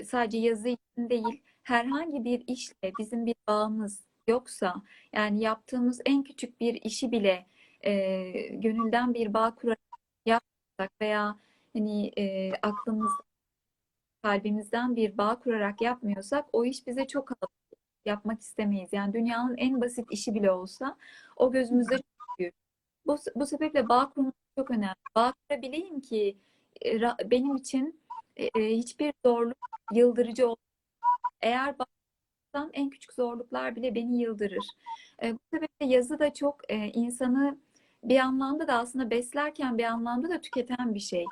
sadece yazı için değil, herhangi bir işle bizim bir bağımız yoksa, yani yaptığımız en küçük bir işi bile e, gönülden bir bağ kurarak yapsak veya hani e, aklımızda, kalbimizden bir bağ kurarak yapmıyorsak, o iş bize çok kalabalık, yapmak istemeyiz. Yani dünyanın en basit işi bile olsa o gözümüzde çok büyük. Bu, bu sebeple bağ kurmak çok önemli. Bağ kurabileyim ki benim için e, hiçbir zorluk yıldırıcı olmaz. Eğer bağ kurarsam en küçük zorluklar bile beni yıldırır. E, bu sebeple yazı da çok e, insanı bir anlamda da aslında beslerken bir anlamda da tüketen bir şey.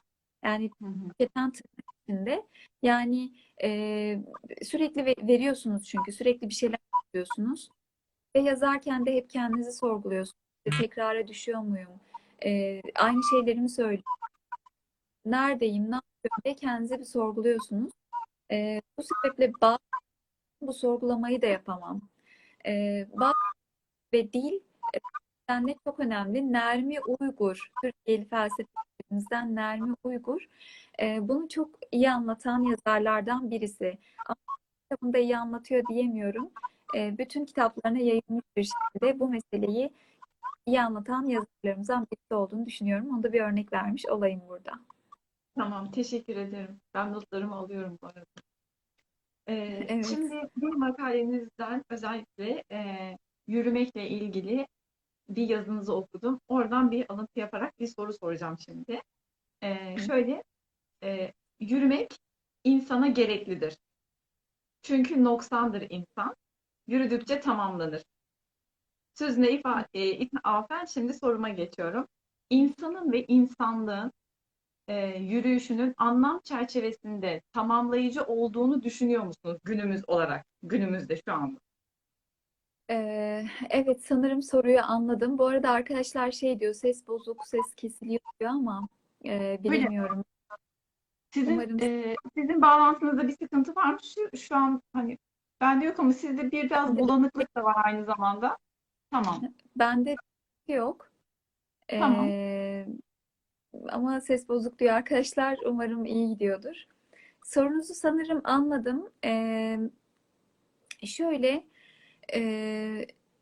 Yani tüketen içinde. Yani e, sürekli veriyorsunuz, çünkü sürekli bir şeyler yapıyorsunuz ve yazarken de hep kendinizi sorguluyorsunuz. Tekrara düşüyor muyum? E, aynı şeylerimi söylüyorum. Neredeyim? Ne yapıyorum? Ve kendinizi bir sorguluyorsunuz. E, bu sebeple bağ, bu sorgulamayı da yapamam. E, bağ ve dil e, çok önemli. Nermi Uygur, Türkiye'li felsefecimizden Nermi Uygur, e, bunu çok iyi anlatan yazarlardan birisi. Ama kitabını da iyi anlatıyor diyemiyorum. E, bütün kitaplarına yayılmış bir şekilde bu meseleyi iyi anlatan yazarlarımızdan birisi olduğunu düşünüyorum. Onu da bir örnek vermiş olayım burada. Tamam, teşekkür ederim. Ben notlarımı alıyorum bu arada. Ee, evet. Şimdi bir makalenizden özellikle e, yürümekle ilgili bir yazınızı okudum. Oradan bir alıntı yaparak bir soru soracağım şimdi. Ee, şöyle, e, yürümek insana gereklidir. Çünkü noksandır insan. Yürüdükçe tamamlanır. Sözüne ifade, e, İbn Afen, şimdi soruma geçiyorum. İnsanın ve insanlığın E, yürüyüşünün anlam çerçevesinde tamamlayıcı olduğunu düşünüyor musunuz günümüz olarak, günümüzde şu anda? Ee, evet, sanırım soruyu anladım. Bu arada arkadaşlar şey diyor, ses bozuk, ses kesiliyor diyor ama e, bilmiyorum. Sizin, umarım... e, sizin bağlantınızda bir sıkıntı var mı? Şu, şu an hani bende yok ama sizde biraz bulanıklık da var aynı zamanda. Tamam. Bende yok. Tamam. Ee, Ama ses bozuk diyor arkadaşlar. Umarım iyi gidiyordur. Sorunuzu sanırım anladım. Ee, şöyle, e,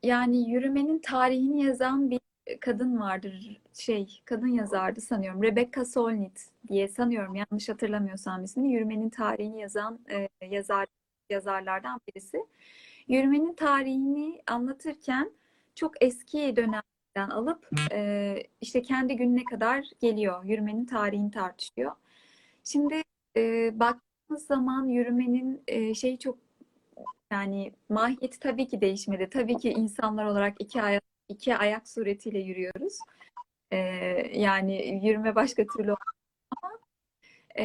yani yürümenin tarihini yazan bir kadın vardır. Şey, kadın yazardı sanıyorum. Rebecca Solnit diye sanıyorum. Yanlış hatırlamıyorsam ismini. Yürümenin tarihini yazan e, yazar yazarlardan birisi. Yürümenin tarihini anlatırken çok eski dönem alıp e, işte kendi gününe kadar geliyor. Yürümenin tarihini tartışıyor. Şimdi e, baktığımız zaman yürümenin e, şeyi çok, yani mahiyeti tabii ki değişmedi. Tabii ki insanlar olarak iki ayak, iki ayak suretiyle yürüyoruz. E, yani yürüme başka türlü olmaz ama e,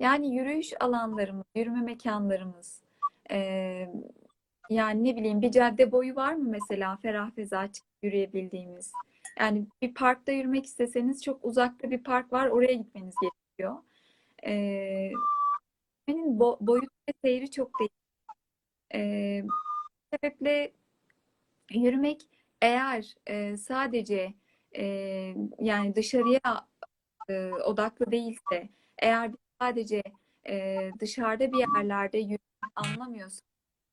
yani yürüyüş alanlarımız, yürüme mekanlarımız, e, yani ne bileyim, bir cadde boyu var mı mesela ferah feza çıkıp yürüyebildiğimiz? Yani bir parkta yürümek isteseniz çok uzakta bir park var, oraya gitmeniz gerekiyor. Ee, benim bo boyut ve seyri çok değil. Ee, bu sebeple yürümek eğer e, sadece e, yani dışarıya e, odaklı değilse, eğer sadece e, dışarıda bir yerlerde yürümek anlamıyorsa,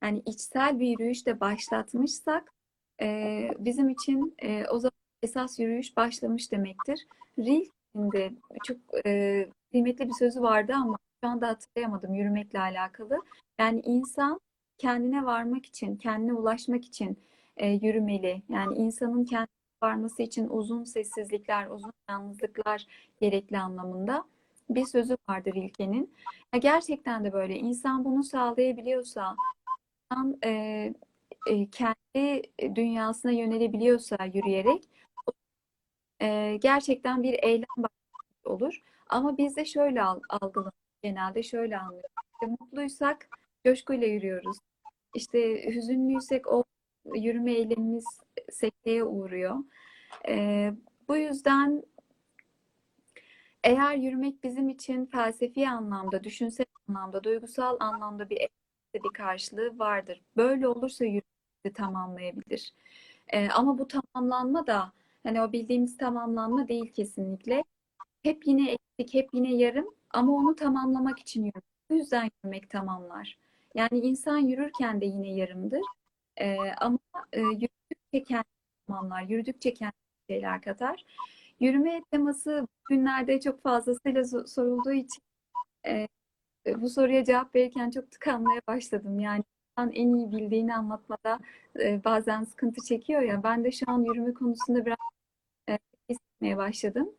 yani içsel bir yürüyüş de başlatmışsak e, bizim için e, o zaman esas yürüyüş başlamış demektir. Rilke'nin de çok e, kıymetli bir sözü vardı ama şu anda hatırlayamadım yürümekle alakalı. Yani insan kendine varmak için, kendine ulaşmak için e, yürümeli. Yani insanın kendine varması için uzun sessizlikler, uzun yalnızlıklar gerekli anlamında bir sözü vardır İlke'nin. Ya gerçekten de böyle. İnsan bunu sağlayabiliyorsa, insan e, e, kendi dünyasına yönelebiliyorsa yürüyerek, e, gerçekten bir eylem olur. Ama biz de şöyle algılanıyoruz, genelde şöyle anlıyoruz. İşte mutluysak coşkuyla yürüyoruz. İşte hüzünlüysek o yürüme eylemimiz sekteye uğruyor. Ee, bu yüzden eğer yürümek bizim için felsefi anlamda, düşünsel anlamda, duygusal anlamda bir bir karşılığı vardır. Böyle olursa yürümeyi tamamlayabilir. Ee, ama bu tamamlanma da hani o bildiğimiz tamamlanma değil kesinlikle. Hep yine eksik, hep yine yarım ama onu tamamlamak için yürümek. Bu yüzden yürümek tamamlar. Yani insan yürürken de yine yarımdır. Ee, ama e, yürüdükçe kendini tamamlar, yürüdükçe kendini şeyler katar. Yürüme teması günlerde çok fazlasıyla sorulduğu için e, bu soruya cevap verirken çok tıkanmaya başladım. Yani insan en iyi bildiğini anlatmada e, bazen sıkıntı çekiyor ya. Ben de şu an yürüme konusunda biraz e, hissetmeye başladım.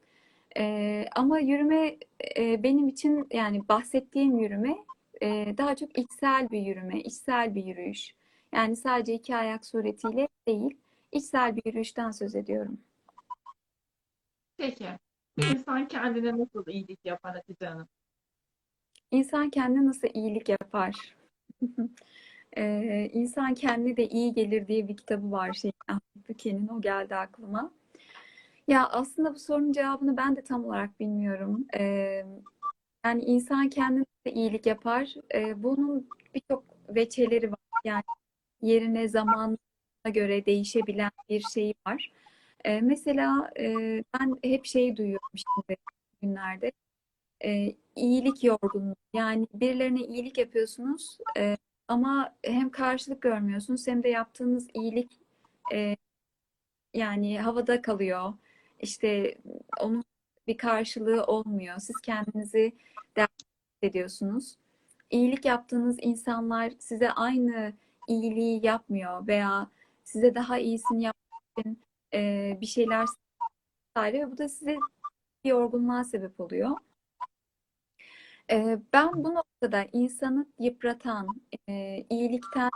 Ee, ama yürüme e, benim için, yani bahsettiğim yürüme e, daha çok içsel bir yürüme, içsel bir yürüyüş. Yani sadece iki ayak suretiyle değil, içsel bir yürüyüşten söz ediyorum. Peki. İnsan kendine nasıl iyilik yapar Hatice Hanım? İnsan kendine nasıl iyilik yapar? ee, İnsan kendine de iyi gelir diye bir kitabı var. Şey, Buke'nin, o geldi aklıma. Ya aslında bu sorunun cevabını ben de tam olarak bilmiyorum. Ee, yani insan kendine iyilik yapar. Ee, bunun birçok veçeleri var. Yani yerine, zamanına göre değişebilen bir şey var. Ee, mesela e, ben hep şeyi duyuyorum şimdi günlerde. Ee, iyilik yorgunluğu. Yani birilerine iyilik yapıyorsunuz e, ama hem karşılık görmüyorsunuz hem de yaptığınız iyilik e, yani havada kalıyor. İşte onun bir karşılığı olmuyor. Siz kendinizi değerli hissediyorsunuz. İyilik yaptığınız insanlar size aynı iyiliği yapmıyor veya size daha iyisini yapmak için e, bir şeyler söylüyor. Bu da size bir yorgunluğa sebep oluyor. E, ben bu noktada insanı yıpratan, e, iyilikten,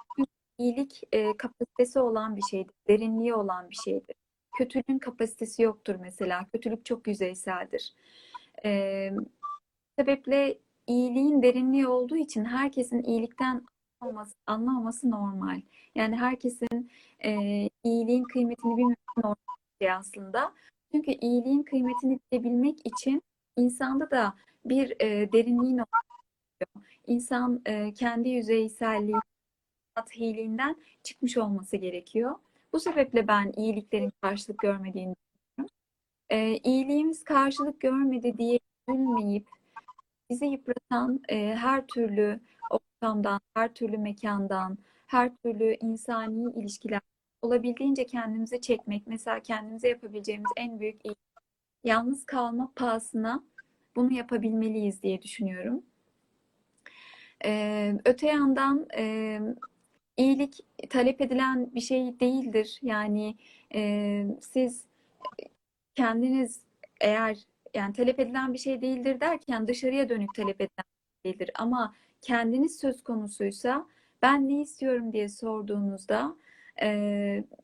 iyilik e, kapasitesi olan bir şeydir. Derinliği olan bir şeydir. Kötülüğün kapasitesi yoktur mesela. Kötülük çok yüzeyseldir. Ee, sebeple iyiliğin derinliği olduğu için herkesin iyilikten anlamaması, anlamaması normal. Yani herkesin e, iyiliğin kıymetini bilmesi normal bir şey aslında. Çünkü iyiliğin kıymetini bilebilmek için insanda da bir e, derinliğin olması, İnsan e, kendi yüzeyselliği, hiliğinden çıkmış olması gerekiyor. Bu sebeple ben iyiliklerin karşılık görmediğini düşünüyorum. E, iyiliğimiz karşılık görmedi diye üzülmeyip bizi yıpratan e, her türlü ortamdan, her türlü mekandan, her türlü insani ilişkiler olabildiğince kendimizi çekmek. Mesela kendimize yapabileceğimiz en büyük iyilik. Yalnız kalma pahasına bunu yapabilmeliyiz diye düşünüyorum. E, öte yandan e, İyilik talep edilen bir şey değildir. Yani e, siz kendiniz eğer, yani talep edilen bir şey değildir derken dışarıya dönük talep edilen bir şey değildir. Ama kendiniz söz konusuysa ben ne istiyorum diye sorduğunuzda e,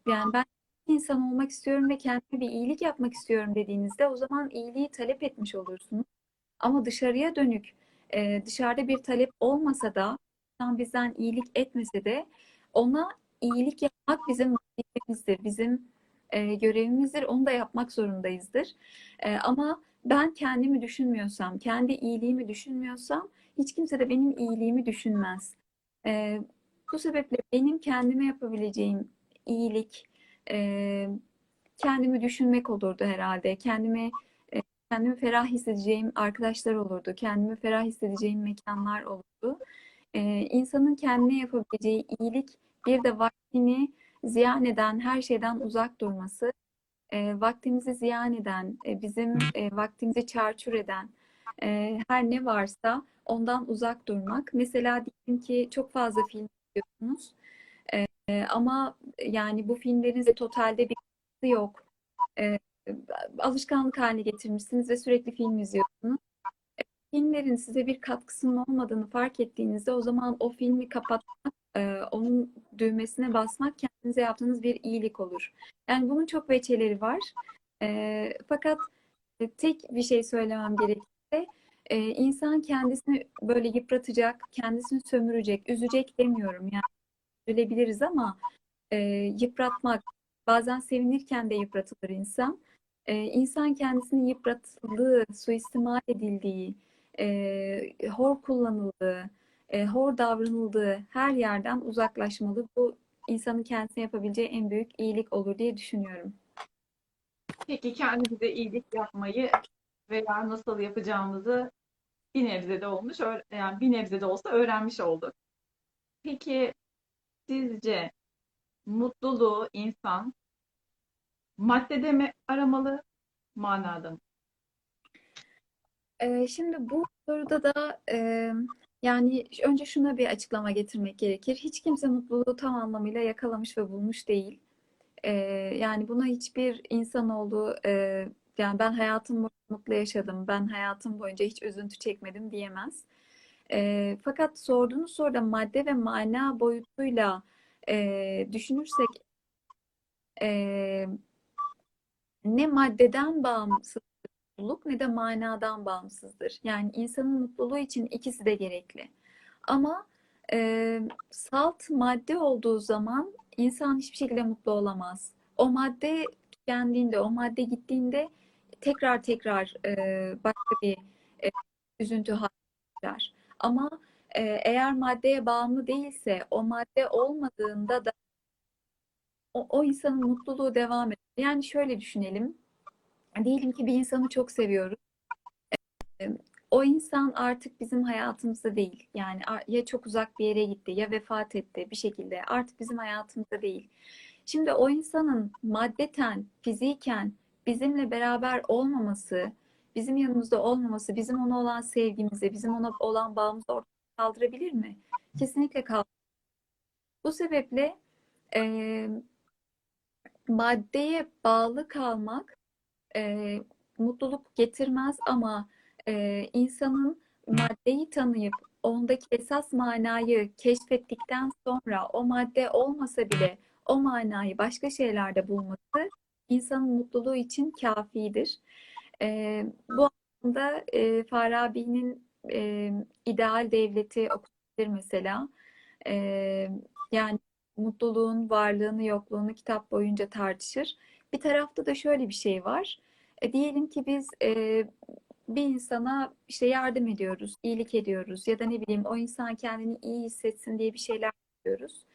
yani ben insan olmak istiyorum ve kendime bir iyilik yapmak istiyorum dediğinizde o zaman iyiliği talep etmiş olursunuz. Ama dışarıya dönük e, dışarıda bir talep olmasa da bizden iyilik etmese de ona iyilik yapmak bizim vazifemizdir, bizim e, görevimizdir. Onu da yapmak zorundayızdır. E, ama ben kendimi düşünmüyorsam, kendi iyiliğimi düşünmüyorsam hiç kimse de benim iyiliğimi düşünmez. E, bu sebeple benim kendime yapabileceğim iyilik e, kendimi düşünmek olurdu herhalde. Kendimi e, kendimi ferah hissedeceğim arkadaşlar olurdu. Kendimi ferah hissedeceğim mekanlar olurdu. Ee, insanın kendine yapabileceği iyilik, bir de vaktini ziyan eden her şeyden uzak durması, e, vaktimizi ziyan eden, e, bizim e, vaktimizi çarçur eden e, her ne varsa ondan uzak durmak. Mesela diyelim ki çok fazla film diyorsunuz. E, ama yani bu filmlerin de totalde bir kısmı yok. E, alışkanlık haline getirmişsiniz ve sürekli film izliyorsunuz. E, filmlerin size bir katkısının olmadığını fark ettiğinizde o zaman o filmi kapatmak, e, onun düğmesine basmak kendinize yaptığınız bir iyilik olur. Yani bunun çok veçeleri var. E, fakat tek bir şey söylemem gerekirse e, insan kendisini böyle yıpratacak, kendisini sömürecek, üzecek demiyorum. Yani üzülebiliriz ama e, yıpratmak, bazen sevinirken de yıpratılır insan. E, insan kendisini yıpratıldığı, suistimal edildiği, e, hor kullanıldığı, e, hor davranıldığı her yerden uzaklaşmalı. Bu insanın kendisine yapabileceği en büyük iyilik olur diye düşünüyorum. Peki kendimize iyilik yapmayı veya nasıl yapacağımızı bir nebze de olmuş, yani bir nebze de olsa öğrenmiş olduk. Peki sizce mutluluğu insan maddede mi aramalı, manada mı? Ee, şimdi bu soruda da e, yani önce şuna bir açıklama getirmek gerekir. Hiç kimse mutluluğu tam anlamıyla yakalamış ve bulmuş değil. Ee, yani buna hiçbir insanoğlu e, yani ben hayatım boyunca mutlu yaşadım, ben hayatım boyunca hiç üzüntü çekmedim diyemez. E, fakat sorduğunuz soruda madde ve mana boyutuyla e, düşünürsek e, ne maddeden bağımsızdır mutluluk ne de manadan bağımsızdır. Yani insanın mutluluğu için ikisi de gerekli. Ama e, salt madde olduğu zaman İnsan hiçbir şekilde mutlu olamaz. O madde tükendiğinde, o madde gittiğinde tekrar tekrar e, başka bir e, üzüntü halindeler. Ama e, eğer maddeye bağımlı değilse, o madde olmadığında da o, o insanın mutluluğu devam eder. Yani şöyle düşünelim, diyelim ki bir insanı çok seviyoruz. E, o insan artık bizim hayatımızda değil. Yani ya çok uzak bir yere gitti ya vefat etti bir şekilde. Artık bizim hayatımızda değil. Şimdi o insanın maddeten, fiziken bizimle beraber olmaması, bizim yanımızda olmaması, bizim ona olan sevgimizi, bizim ona olan bağımızı ortadan kaldırabilir mi? Kesinlikle kaldırabilir. Bu sebeple e, maddeye bağlı kalmak e, mutluluk getirmez ama Ee, insanın maddeyi tanıyıp ondaki esas manayı keşfettikten sonra o madde olmasa bile o manayı başka şeylerde bulması insanın mutluluğu için kafidir. Ee, bu anlamda e, Farabi'nin e, ideal devleti okutabilir mesela. Ee, yani mutluluğun varlığını yokluğunu kitap boyunca tartışır. Bir tarafta da şöyle bir şey var. E, diyelim ki biz e, bir insana işte yardım ediyoruz, iyilik ediyoruz ya da ne bileyim o insan kendini iyi hissetsin diye bir şeyler yapıyoruz.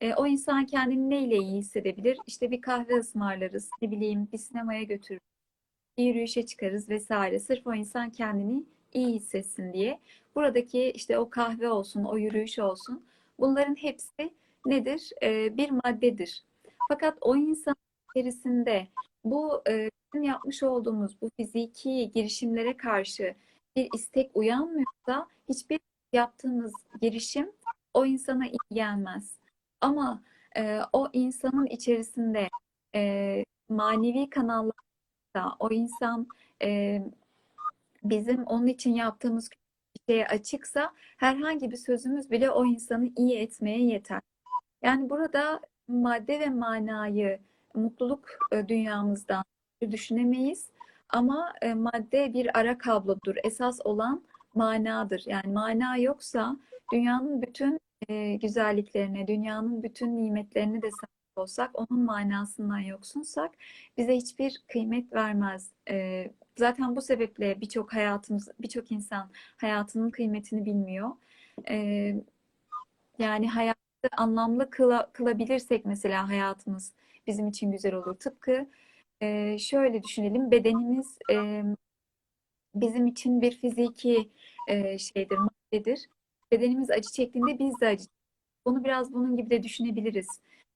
E, o insan kendini neyle iyi hissedebilir? İşte bir kahve ısmarlarız, ne bileyim bir sinemaya götürürüz, bir yürüyüşe çıkarız vesaire. Sırf o insan kendini iyi hissetsin diye. Buradaki işte o kahve olsun, o yürüyüş olsun bunların hepsi nedir? E, bir maddedir. Fakat o insan içerisinde bu e, yapmış olduğumuz bu fiziki girişimlere karşı bir istek uyanmıyorsa hiçbir yaptığımız girişim o insana iyi gelmez. Ama e, o insanın içerisinde e, manevi kanallarda o insan e, bizim onun için yaptığımız bir şeye açıksa herhangi bir sözümüz bile o insanı iyi etmeye yeter. Yani burada madde ve manayı mutluluk e, dünyamızdan düşünemeyiz. Ama e, madde bir ara kablodur. Esas olan manadır. Yani mana yoksa dünyanın bütün e, güzelliklerine, dünyanın bütün nimetlerine de sahip olsak, onun manasından yoksunsak bize hiçbir kıymet vermez. E, zaten bu sebeple birçok hayatımız, birçok insan hayatının kıymetini bilmiyor. E, yani hayatı anlamlı kıla, kılabilirsek mesela hayatımız bizim için güzel olur. Tıpkı Ee, şöyle düşünelim, bedenimiz e, bizim için bir fiziki e, şeydir, maddedir. Bedenimiz acı çektiğinde biz de acı. Bunu biraz bunun gibi de düşünebiliriz.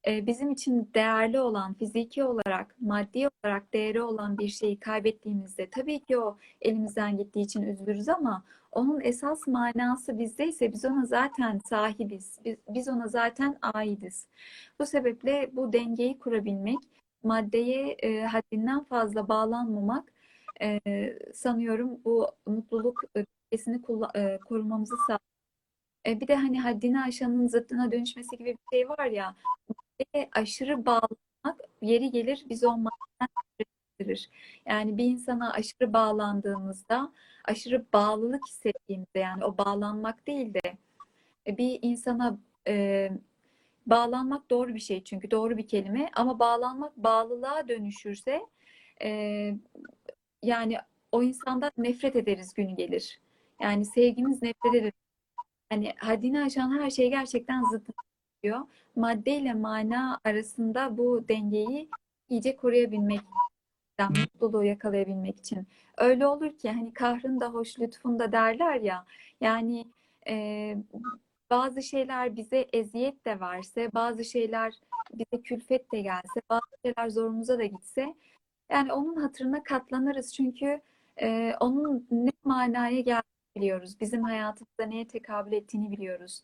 Ee, bizim için değerli olan, fiziki olarak, maddi olarak değeri olan bir şeyi kaybettiğimizde tabii ki o elimizden gittiği için üzülürüz ama onun esas manası bizdeyse biz ona zaten sahibiz. Biz, biz ona zaten aidiz. Bu sebeple bu dengeyi kurabilmek, maddeye e, haddinden fazla bağlanmamak e, sanıyorum bu mutluluk dengesini e, korumamızı sağlar. E, bir de hani haddini aşanın zıttına dönüşmesi gibi bir şey var ya, maddeye aşırı bağlanmak yeri gelir biz o maddeyi gösterir. Yani bir insana aşırı bağlandığımızda, aşırı bağlılık hissettiğimizde, yani o bağlanmak değil de bir insana e, bağlanmak doğru bir şey çünkü doğru bir kelime ama bağlanmak bağlılığa dönüşürse e, yani o insandan nefret ederiz günü gelir. Yani sevgimiz nefret ederiz. Yani haddini aşan her şey gerçekten zıt oluyor. Madde ile mana arasında bu dengeyi iyice koruyabilmek, mutluluğu yakalayabilmek için. Öyle olur ki hani kahrın da hoş lütfun da derler ya, yani e, bazı şeyler bize eziyet de verse, bazı şeyler bize külfet de gelse, bazı şeyler zorumuza da gitse, yani onun hatırına katlanırız. Çünkü e, onun ne manaya geldiğini biliyoruz. Bizim hayatımızda neye tekabül ettiğini biliyoruz.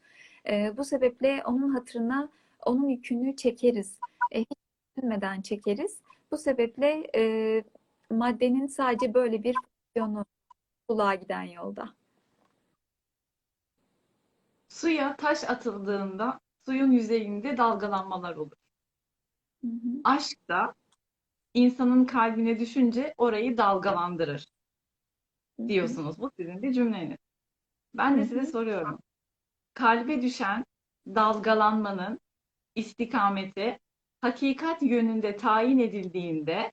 E, bu sebeple onun hatırına onun yükünü çekeriz. E, hiç düşünmeden çekeriz. Bu sebeple e, maddenin sadece böyle bir fonksiyonu, kulağa giden yolda. Suya taş atıldığında suyun yüzeyinde dalgalanmalar olur. Hı hı. Aşk da insanın kalbine düşünce orayı dalgalandırır diyorsunuz. Bu sizin bir cümleniz. Ben de hı hı. size soruyorum. Kalbe düşen dalgalanmanın istikameti hakikat yönünde tayin edildiğinde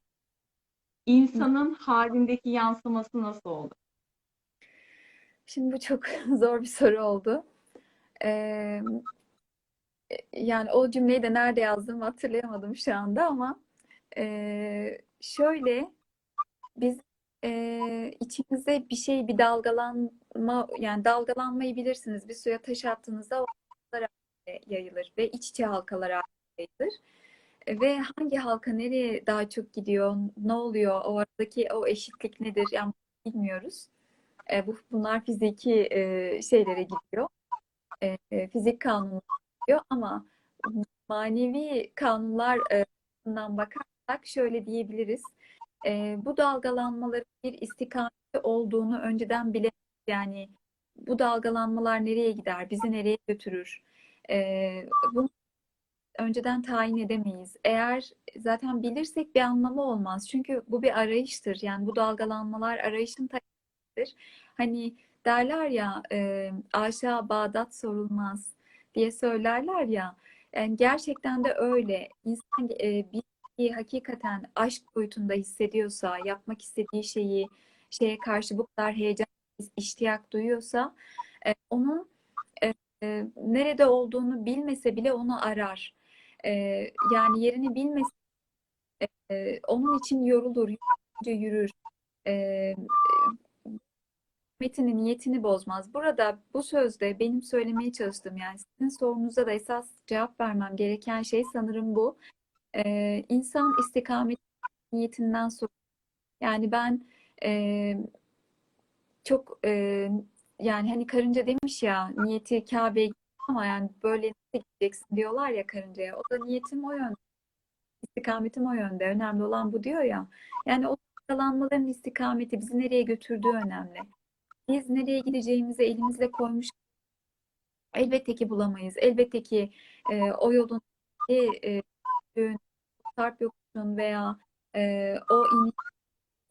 insanın hı. halindeki yansıması nasıl olur? Şimdi bu çok zor bir soru oldu. Ee, yani o cümleyi de nerede yazdığımı hatırlayamadım şu anda ama e, şöyle biz e, içimize bir şey, bir dalgalanma, yani dalgalanmayı bilirsiniz. Bir suya taş attığınızda o halkalar yayılır ve iç içe halkalar yayılır. Ve hangi halka nereye daha çok gidiyor, ne oluyor, o aradaki o eşitlik nedir, yani bilmiyoruz. E, bu, bunlar fiziki e, şeylere gidiyor. E, fizik kanunları gidiyor ama manevi kanunlardan bakarsak şöyle diyebiliriz. E, bu dalgalanmaların bir istikameti olduğunu önceden bilemeyiz. Yani bu dalgalanmalar nereye gider, bizi nereye götürür? E, bunu önceden tayin edemeyiz. Eğer zaten bilirsek bir anlamı olmaz. Çünkü bu bir arayıştır. Yani bu dalgalanmalar arayışın tayidir. Hani derler ya e, aşağı Bağdat sorulmaz diye söylerler ya. Yani gerçekten de öyle. İnsan e, bir hakikaten aşk boyutunda hissediyorsa, yapmak istediği şeyi, şeye karşı bu kadar heyecan, iştiyak duyuyorsa e, onun e, e, nerede olduğunu bilmese bile onu arar. Ee, yani yerini bilmesi e, onun için yorulur, yürür. Ee, metinin niyetini bozmaz. Burada bu sözde benim söylemeye çalıştığım, yani sizin sorunuza da esas cevap vermem gereken şey sanırım bu. Ee, insan istikamet niyetinden sorulur. Yani ben e, çok e, yani hani karınca demiş ya, niyeti Kabe'ye ama yani böyle gideceksin diyorlar ya karıncaya. O da niyetim o yönde. İstikametim o yönde. Önemli olan bu diyor ya. Yani o dalgalanmaların istikameti bizi nereye götürdüğü önemli. Biz nereye gideceğimizi elimizle koymuş. Elbette ki bulamayız. Elbette ki e, o yolun e, tarp yokuşun veya e, o iniş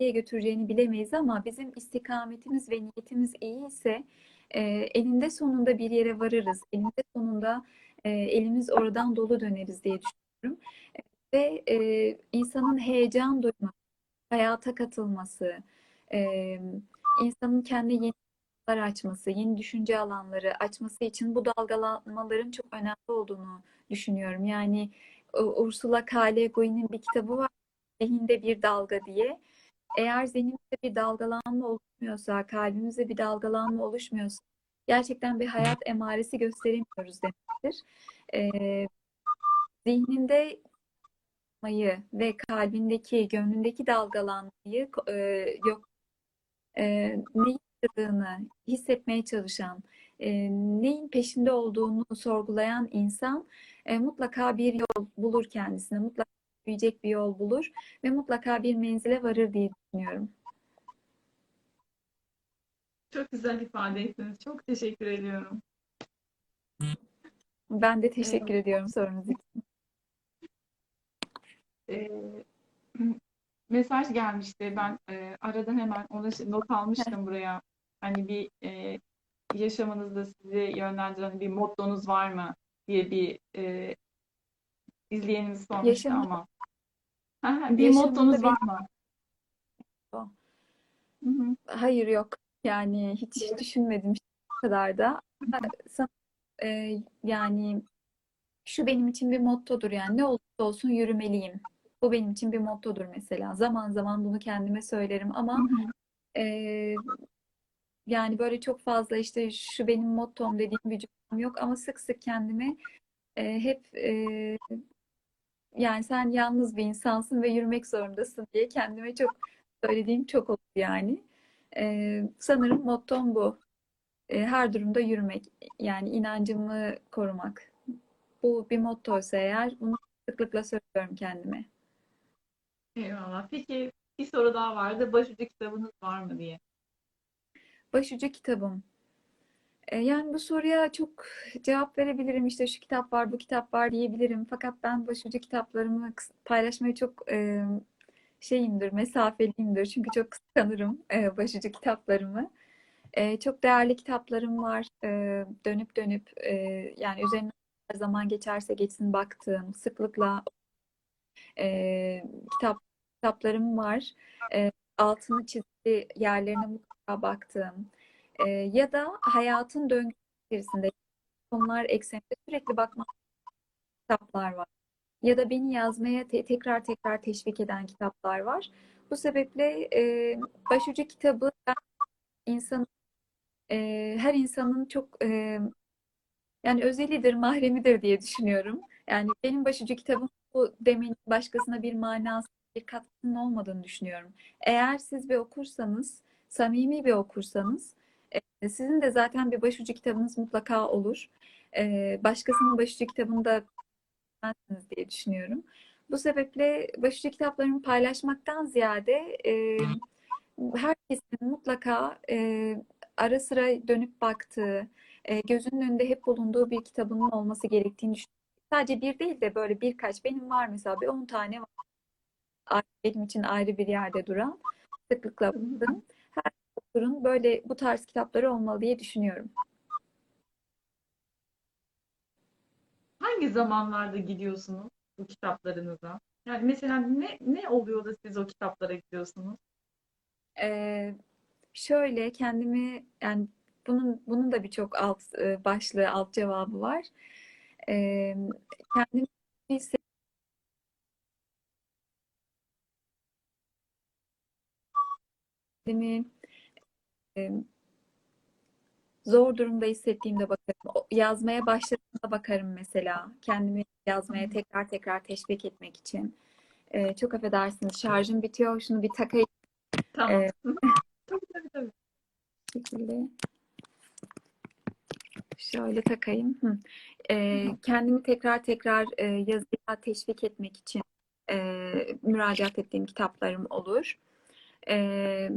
nereye götüreceğini bilemeyiz ama bizim istikametimiz ve niyetimiz iyi ise E, elinde sonunda bir yere varırız. Elinde sonunda e, elimiz oradan dolu döneriz diye düşünüyorum. E, ve e, insanın heyecan duyması, hayata katılması, e, insanın kendine yeni alanlar açması, yeni düşünce alanları açması için bu dalgalanmaların çok önemli olduğunu düşünüyorum. Yani Ursula K. Le Guin'in bir kitabı var, Zihinde Bir Dalga diye. Eğer zihnimizde bir dalgalanma oluşmuyorsa, kalbimizde bir dalgalanma oluşmuyorsa gerçekten bir hayat emaresi gösteremiyoruz demektir. Ee, zihninde ve kalbindeki, gönlündeki dalgalanmayı e, yok e, neyi yaşadığını hissetmeye çalışan, e, neyin peşinde olduğunu sorgulayan insan e, mutlaka bir yol bulur kendisine, mutlaka büyüyecek bir yol bulur ve mutlaka bir menzile varır diye düşünüyorum. Çok güzel ifade ettiniz. Çok teşekkür ediyorum. Ben de teşekkür evet. ediyorum sorunuz için. E, mesaj gelmişti. Ben e, aradan hemen ona not almıştım buraya. Hani bir e, yaşamınızda sizi yönlendiren bir mottonuz var mı diye bir e, izleyenimiz sormuştu Yaşam... ama. Ha, bir Yaşamında mottonuz bir... var mı? Hı -hı. Hayır, yok. Yani hiç evet. düşünmedim şu kadar da. Sana, e, yani şu benim için bir mottodur, yani ne olursa olsun yürümeliyim. Bu benim için bir mottodur mesela. Zaman zaman bunu kendime söylerim ama e, yani böyle çok fazla işte şu benim mottom dediğim bir cümlem yok ama sık sık kendime e, hep e, yani sen yalnız bir insansın ve yürümek zorundasın diye kendime çok söylediğim çok oldu yani. Ee, sanırım mottom bu. Ee, her durumda yürümek. Yani inancımı korumak. Bu bir mottoysa eğer bunu sıklıkla söylüyorum kendime. Eyvallah. Peki bir soru daha vardı. Başucu kitabınız var mı diye. Başucu kitabım. Ee, yani bu soruya çok cevap verebilirim. İşte şu kitap var, bu kitap var diyebilirim. Fakat ben başucu kitaplarımı paylaşmayı çok e şeyimdir, mesafeliyimdir. Çünkü çok kıskanırım e, başucu kitaplarımı. E, çok değerli kitaplarım var. E, dönüp dönüp e, yani üzerine her zaman geçerse geçsin baktığım, sıklıkla e, kitap kitaplarım var. E, altını çizdiği yerlerine mutlaka baktığım. E, ya da hayatın döngüsü içerisinde konular ekseninde sürekli bakmak kitaplar var. Ya da beni yazmaya te tekrar tekrar teşvik eden kitaplar var. Bu sebeple e, başucu kitabı insanın, e, her insanın çok e, yani özelidir, mahremidir diye düşünüyorum. Yani benim başucu kitabım bu demenin başkasına bir manası, bir katkısının olmadığını düşünüyorum. Eğer siz bir okursanız, samimi bir okursanız, e, sizin de zaten bir başucu kitabınız mutlaka olur. E, başkasının başucu kitabını da diye düşünüyorum. Bu sebeple başucu kitaplarımı paylaşmaktan ziyade e, herkesin mutlaka e, ara sıra dönüp baktığı, e, gözünün önünde hep bulunduğu bir kitabının olması gerektiğini düşünüyorum. Sadece bir değil de böyle birkaç. Benim var mesela bir on tane var. Benim için ayrı bir yerde duran. Sıklıkla buldum. Her okurun böyle bu tarz kitapları olmalı diye düşünüyorum. Hangi zamanlarda gidiyorsunuz bu kitaplarınıza? Yani mesela ne, ne oluyor da siz o kitaplara gidiyorsunuz? Ee, şöyle kendimi, yani bunun bunun da birçok alt başlığı, alt cevabı var. Ee, kendimi kendimi e, zor durumda hissettiğimde bakarım. Yazmaya başladığımda bakarım mesela. Kendimi yazmaya tekrar tekrar teşvik etmek için. Ee, çok affedersiniz. Şarjım bitiyor. Şunu bir takayım. Tamam. Ee, tabii tabii tabii. Şekilde. Şöyle takayım. Ee, kendimi tekrar tekrar e, yazıya teşvik etmek için e, müracaat ettiğim kitaplarım olur. Ee,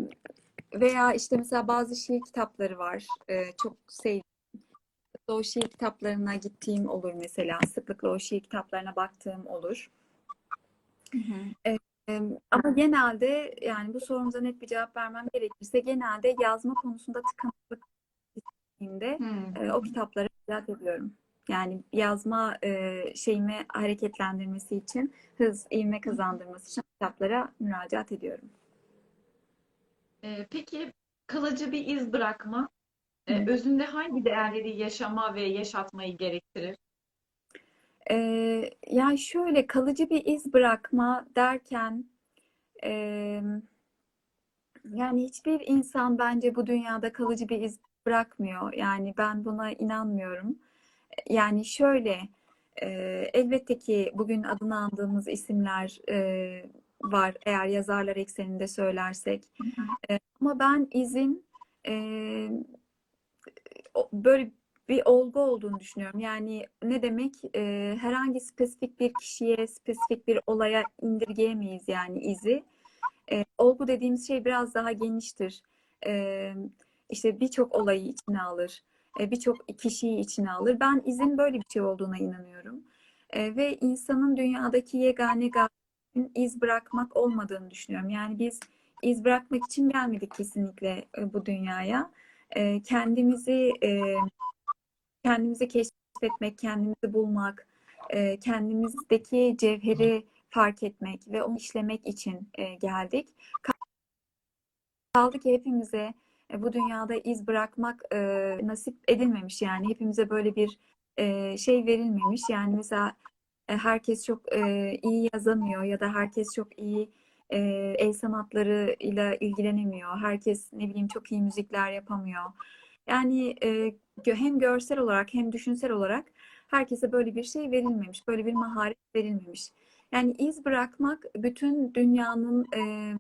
Veya işte mesela bazı şiir kitapları var. Ee, çok sevdiğim. O şiir kitaplarına gittiğim olur mesela. Sıklıkla o şiir kitaplarına baktığım olur. Hı hı. Ee, ama genelde yani bu sorumuza net bir cevap vermem gerekirse genelde yazma konusunda tıkanıklık hissettiğimde e, o kitaplara müracaat ediyorum. Yani yazma e, şeyimi hareketlendirmesi için, hız, ivme kazandırması için kitaplara müracaat ediyorum. Peki kalıcı bir iz bırakma, Hı. özünde hangi değerleri yaşama ve yaşatmayı gerektirir? Ee, yani şöyle kalıcı bir iz bırakma derken, e, yani hiçbir insan bence bu dünyada kalıcı bir iz bırakmıyor. Yani ben buna inanmıyorum. Yani şöyle, e, elbette ki bugün adını andığımız isimler E, var eğer yazarlar ekseninde söylersek. Hı hı. E, ama ben izin e, böyle bir olgu olduğunu düşünüyorum. Yani ne demek? E, herhangi spesifik bir kişiye, spesifik bir olaya indirgeyemeyiz yani izi. E, olgu dediğimiz şey biraz daha geniştir. E, işte birçok olayı içine alır. E, birçok kişiyi içine alır. Ben izin böyle bir şey olduğuna inanıyorum. E, ve insanın dünyadaki yegane gayesinin iz bırakmak olmadığını düşünüyorum. Yani biz iz bırakmak için gelmedik kesinlikle bu dünyaya. E, kendimizi e, kendimizi keşfetmek, kendimizi bulmak, e, kendimizdeki cevheri fark etmek ve onu işlemek için e, geldik. Kaldı ki hepimize e, bu dünyada iz bırakmak e, nasip edilmemiş. Yani hepimize böyle bir e, şey verilmemiş. Yani mesela e, herkes çok e, iyi yazamıyor ya da herkes çok iyi e, el sanatlarıyla ilgilenemiyor. Herkes ne bileyim çok iyi müzikler yapamıyor. Yani e, hem görsel olarak hem düşünsel olarak herkese böyle bir şey verilmemiş. Böyle bir maharet verilmemiş. Yani iz bırakmak bütün dünyanın e,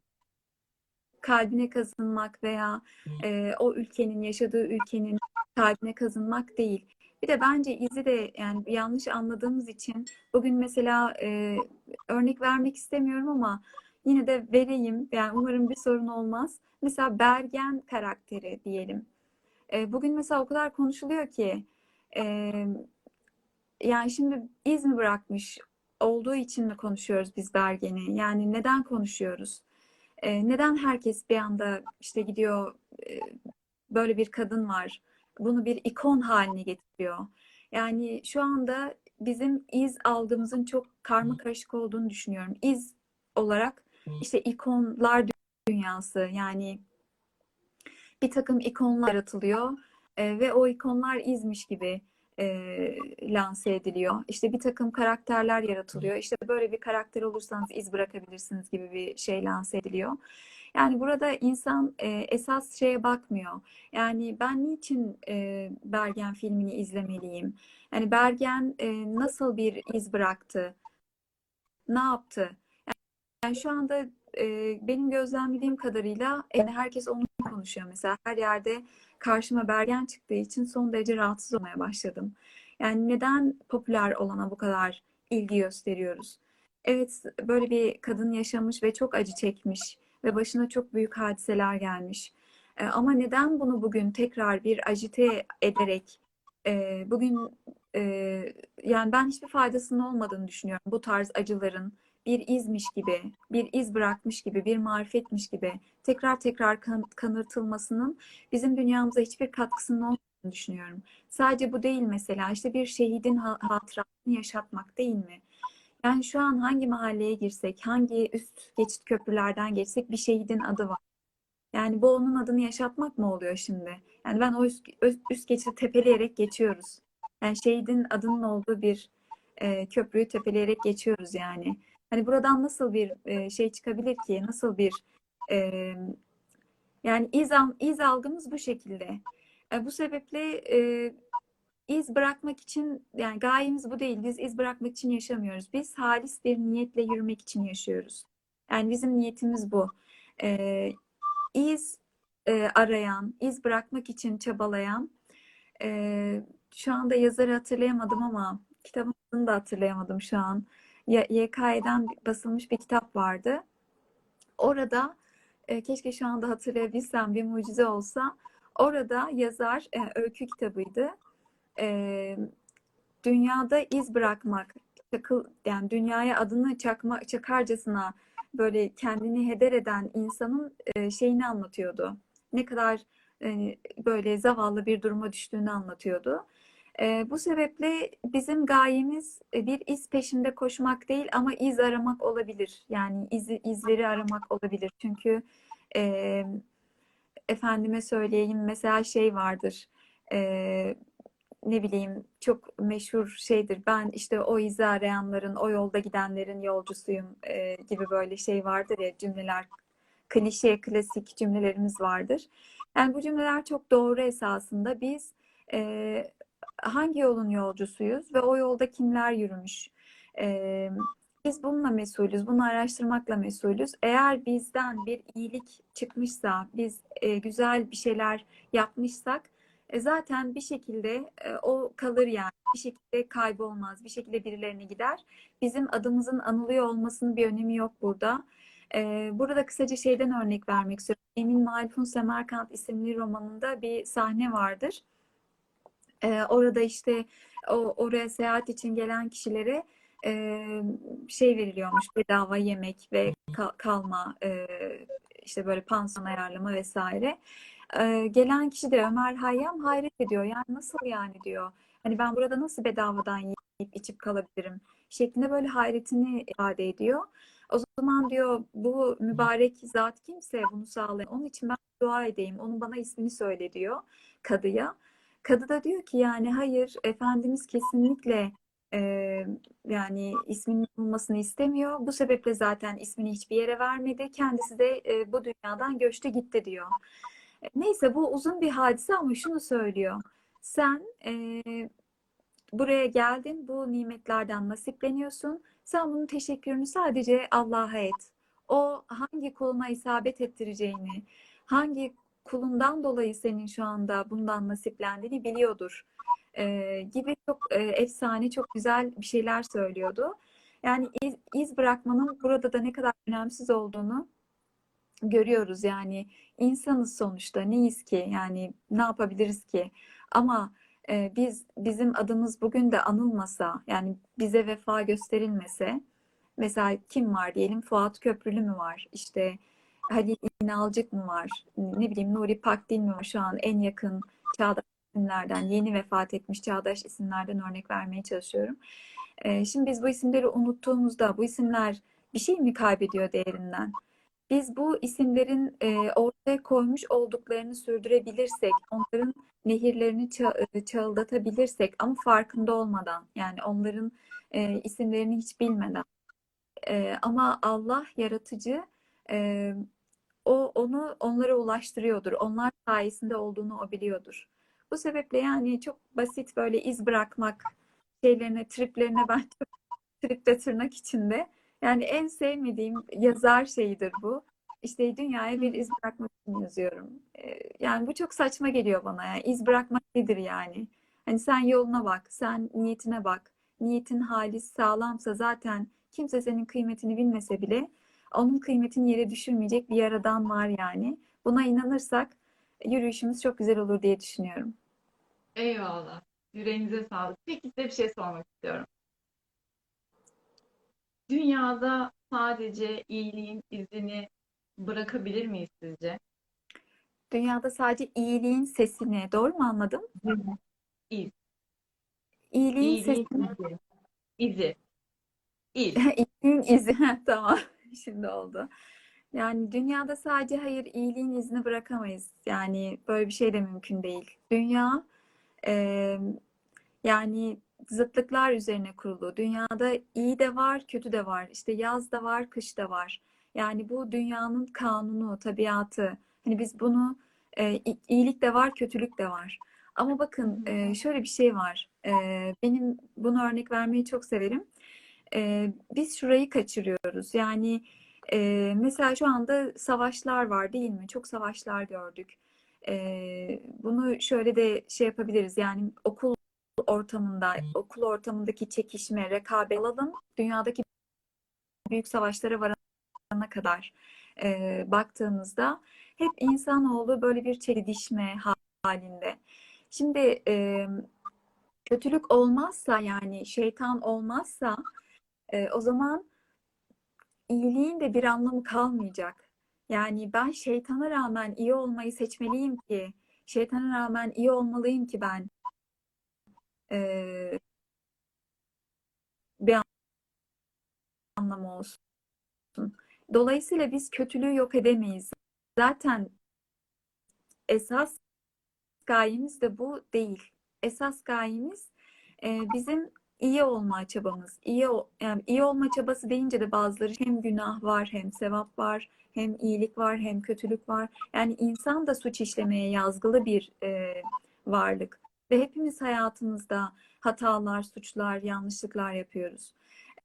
kalbine kazınmak veya e, o ülkenin, yaşadığı ülkenin kalbine kazınmak değil. Bir de bence izi de yani yanlış anladığımız için bugün mesela e, örnek vermek istemiyorum ama yine de vereyim. Yani umarım bir sorun olmaz. Mesela Bergen karakteri diyelim. E, bugün mesela o kadar konuşuluyor ki e, yani şimdi iz mi bırakmış olduğu için mi konuşuyoruz biz Bergen'i? Yani neden konuşuyoruz? Ee, neden herkes bir anda işte gidiyor e, böyle bir kadın var, bunu bir ikon haline getiriyor? Yani şu anda bizim iz algımızın çok karmakarışık olduğunu düşünüyorum. İz olarak işte ikonlar dünyası, yani bir takım ikonlar yaratılıyor e, ve o ikonlar izmiş gibi E, lanse ediliyor. İşte bir takım karakterler yaratılıyor. İşte böyle bir karakter olursanız iz bırakabilirsiniz gibi bir şey lanse ediliyor. Yani burada insan e, esas şeye bakmıyor. Yani ben niçin e, Bergen filmini izlemeliyim? Yani Bergen e, nasıl bir iz bıraktı? Ne yaptı? Yani, yani şu anda e, benim gözlemlediğim kadarıyla yani herkes onu konuşuyor. Mesela her yerde karşıma Bergen çıktığı için son derece rahatsız olmaya başladım. Yani neden popüler olana bu kadar ilgi gösteriyoruz? Evet, böyle bir kadın yaşamış ve çok acı çekmiş ve başına çok büyük hadiseler gelmiş. E, ama neden bunu bugün tekrar bir ajite ederek e, bugün e, yani ben hiçbir faydasının olmadığını düşünüyorum. Bu tarz acıların bir izmiş gibi, bir iz bırakmış gibi, bir marifetmiş gibi tekrar tekrar kanırtılmasının bizim dünyamıza hiçbir katkısının olmadığını düşünüyorum. Sadece bu değil mesela, işte bir şehidin hatırasını yaşatmak değil mi? Yani şu an hangi mahalleye girsek, hangi üst geçit köprülerden geçsek bir şehidin adı var. Yani bu onun adını yaşatmak mı oluyor şimdi? Yani ben o üst, üst geçidi tepeleyerek geçiyoruz. Yani şehidin adının olduğu bir e, köprüyü tepeleyerek geçiyoruz yani. Hani buradan nasıl bir şey çıkabilir ki? Nasıl bir e, yani iz, iz algımız bu şekilde. E, bu sebeple e, iz bırakmak için, yani gayemiz bu değil. Biz iz bırakmak için yaşamıyoruz. Biz halis bir niyetle yürümek için yaşıyoruz. Yani bizim niyetimiz bu. E, iz e, arayan, iz bırakmak için çabalayan, e, şu anda yazarı hatırlayamadım ama kitabını da hatırlayamadım şu an. Y K E'den basılmış bir kitap vardı. Orada e, keşke şu anda hatırlayabilsem, bir mucize olsa. Orada yazar, e, öykü kitabıydı. E, dünyada iz bırakmak, çakıl, yani dünyaya adını çakma, çakarcasına böyle kendini heder eden insanın e, şeyini anlatıyordu. Ne kadar e, böyle zavallı bir duruma düştüğünü anlatıyordu. E, bu sebeple bizim gayemiz bir iz peşinde koşmak değil ama iz aramak olabilir. Yani iz, izleri aramak olabilir. Çünkü e, efendime söyleyeyim mesela şey vardır. E, ne bileyim çok meşhur şeydir. Ben işte o izi arayanların, o yolda gidenlerin yolcusuyum e, gibi böyle şey vardır ya, cümleler, klişe, klasik cümlelerimiz vardır. Yani bu cümleler çok doğru esasında. Biz e, hangi yolun yolcusuyuz ve o yolda kimler yürümüş? Ee, biz bununla mesulüz, bunu araştırmakla mesulüz. Eğer bizden bir iyilik çıkmışsa, biz e, güzel bir şeyler yapmışsak, e, zaten bir şekilde e, o kalır yani. Bir şekilde kaybolmaz, bir şekilde birilerine gider. Bizim adımızın anılıyor olmasının bir önemi yok burada. E, burada kısaca şeyden örnek vermek istiyorum. Emin Maluf'un Semerkant isimli romanında bir sahne vardır. E, orada işte o, oraya seyahat için gelen kişilere Ee, şey veriliyormuş, bedava yemek ve ka kalma, e, işte böyle pansiyon ayarlama vesaire. Ee, gelen kişi de Ömer Hayyam hayret ediyor. Yani nasıl yani diyor. Hani ben burada nasıl bedavadan yiyip içip kalabilirim şeklinde böyle hayretini ifade ediyor. O zaman diyor bu mübarek zat kimse bunu sağlayan. Onun için ben dua edeyim. Onun bana ismini söyle diyor kadıya. Kadı da diyor ki yani hayır, Efendimiz kesinlikle Ee, yani isminin bulunmasını istemiyor. Bu sebeple zaten ismini hiçbir yere vermedi. Kendisi de e, bu dünyadan göçtü gitti diyor. Neyse, bu uzun bir hadise ama şunu söylüyor. Sen e, buraya geldin, bu nimetlerden nasipleniyorsun. Sen bunun teşekkürünü sadece Allah'a et. O hangi kuluna isabet ettireceğini, hangi kulundan dolayı senin şu anda bundan nasiplendiğini biliyordur. Ee, gibi çok e, efsane, çok güzel bir şeyler söylüyordu. Yani iz, iz bırakmanın burada da ne kadar önemsiz olduğunu görüyoruz. Yani insanız sonuçta, neyiz ki? Yani ne yapabiliriz ki? Ama e, biz bizim adımız bugün de anılmasa, yani bize vefa gösterilmese, mesela kim var diyelim? Fuat Köprülü mü var? İşte Halil İnalcık mı var? Ne bileyim, Nuri Pakdil mi var? Şu an en yakın çağda isimlerden, yeni vefat etmiş çağdaş isimlerden örnek vermeye çalışıyorum. Ee, şimdi biz bu isimleri unuttuğumuzda bu isimler bir şey mi kaybediyor değerinden? Biz bu isimlerin e, ortaya koymuş olduklarını sürdürebilirsek, onların nehirlerini ça- çağıldatabilirsek ama farkında olmadan, yani onların e, isimlerini hiç bilmeden. E, ama Allah yaratıcı e, o onu onlara ulaştırıyordur. Onlar sayesinde olduğunu o biliyordur. Bu sebeple yani çok basit böyle iz bırakmak şeylerine, triplerine, ben çok tripte tırnak içinde. Yani en sevmediğim yazar şeyidir bu. İşte dünyaya bir iz bırakmak için yazıyorum. Yani bu çok saçma geliyor bana. Yani iz bırakmak nedir yani? Hani sen yoluna bak, sen niyetine bak. Niyetin halis, sağlamsa zaten kimse senin kıymetini bilmese bile onun kıymetini yere düşürmeyecek bir yaradan var yani. Buna inanırsak yürüyüşümüz çok güzel olur diye düşünüyorum. Eyvallah. Yüreğinize sağlık. Peki size bir şey sormak istiyorum. Dünyada sadece iyiliğin izini bırakabilir miyiz sizce? Dünyada sadece iyiliğin sesini, doğru mu anladım? Hı hı. İz. İyiliğin, iyiliğin sesini. İzi. İz. İyiliğin izi. Tamam. Şimdi oldu. Yani dünyada sadece hayır, iyiliğin izini bırakamayız. Yani böyle bir şey de mümkün değil. Dünya e, yani zıtlıklar üzerine kurulu. Dünyada iyi de var, kötü de var. İşte yaz da var, kış da var. Yani bu dünyanın kanunu, tabiatı. Hani biz bunu e, iyilik de var, kötülük de var. Ama bakın e, şöyle bir şey var. E, benim bunu örnek vermeyi çok severim. E, biz şurayı kaçırıyoruz. Yani Ee, mesela şu anda savaşlar var değil mi? Çok savaşlar gördük. Ee, bunu şöyle de şey yapabiliriz. Yani okul ortamında, okul ortamındaki çekişme, rekabet alalım. Dünyadaki büyük savaşlara varana kadar e, baktığımızda hep insanoğlu böyle bir çelişme halinde. Şimdi e, kötülük olmazsa, yani şeytan olmazsa e, o zaman İyiliğin de bir anlamı kalmayacak. Yani ben şeytana rağmen iyi olmayı seçmeliyim ki, şeytana rağmen iyi olmalıyım ki ben ee, bir anlamı olsun. Dolayısıyla biz kötülüğü yok edemeyiz. Zaten esas gayemiz de bu değil. Esas gayemiz e, bizim İyi olma çabamız. İyi, yani iyi olma çabası deyince de bazıları hem günah var, hem sevap var, hem iyilik var, hem kötülük var. Yani insan da suç işlemeye yazgılı bir e, varlık. Ve hepimiz hayatımızda hatalar, suçlar, yanlışlıklar yapıyoruz.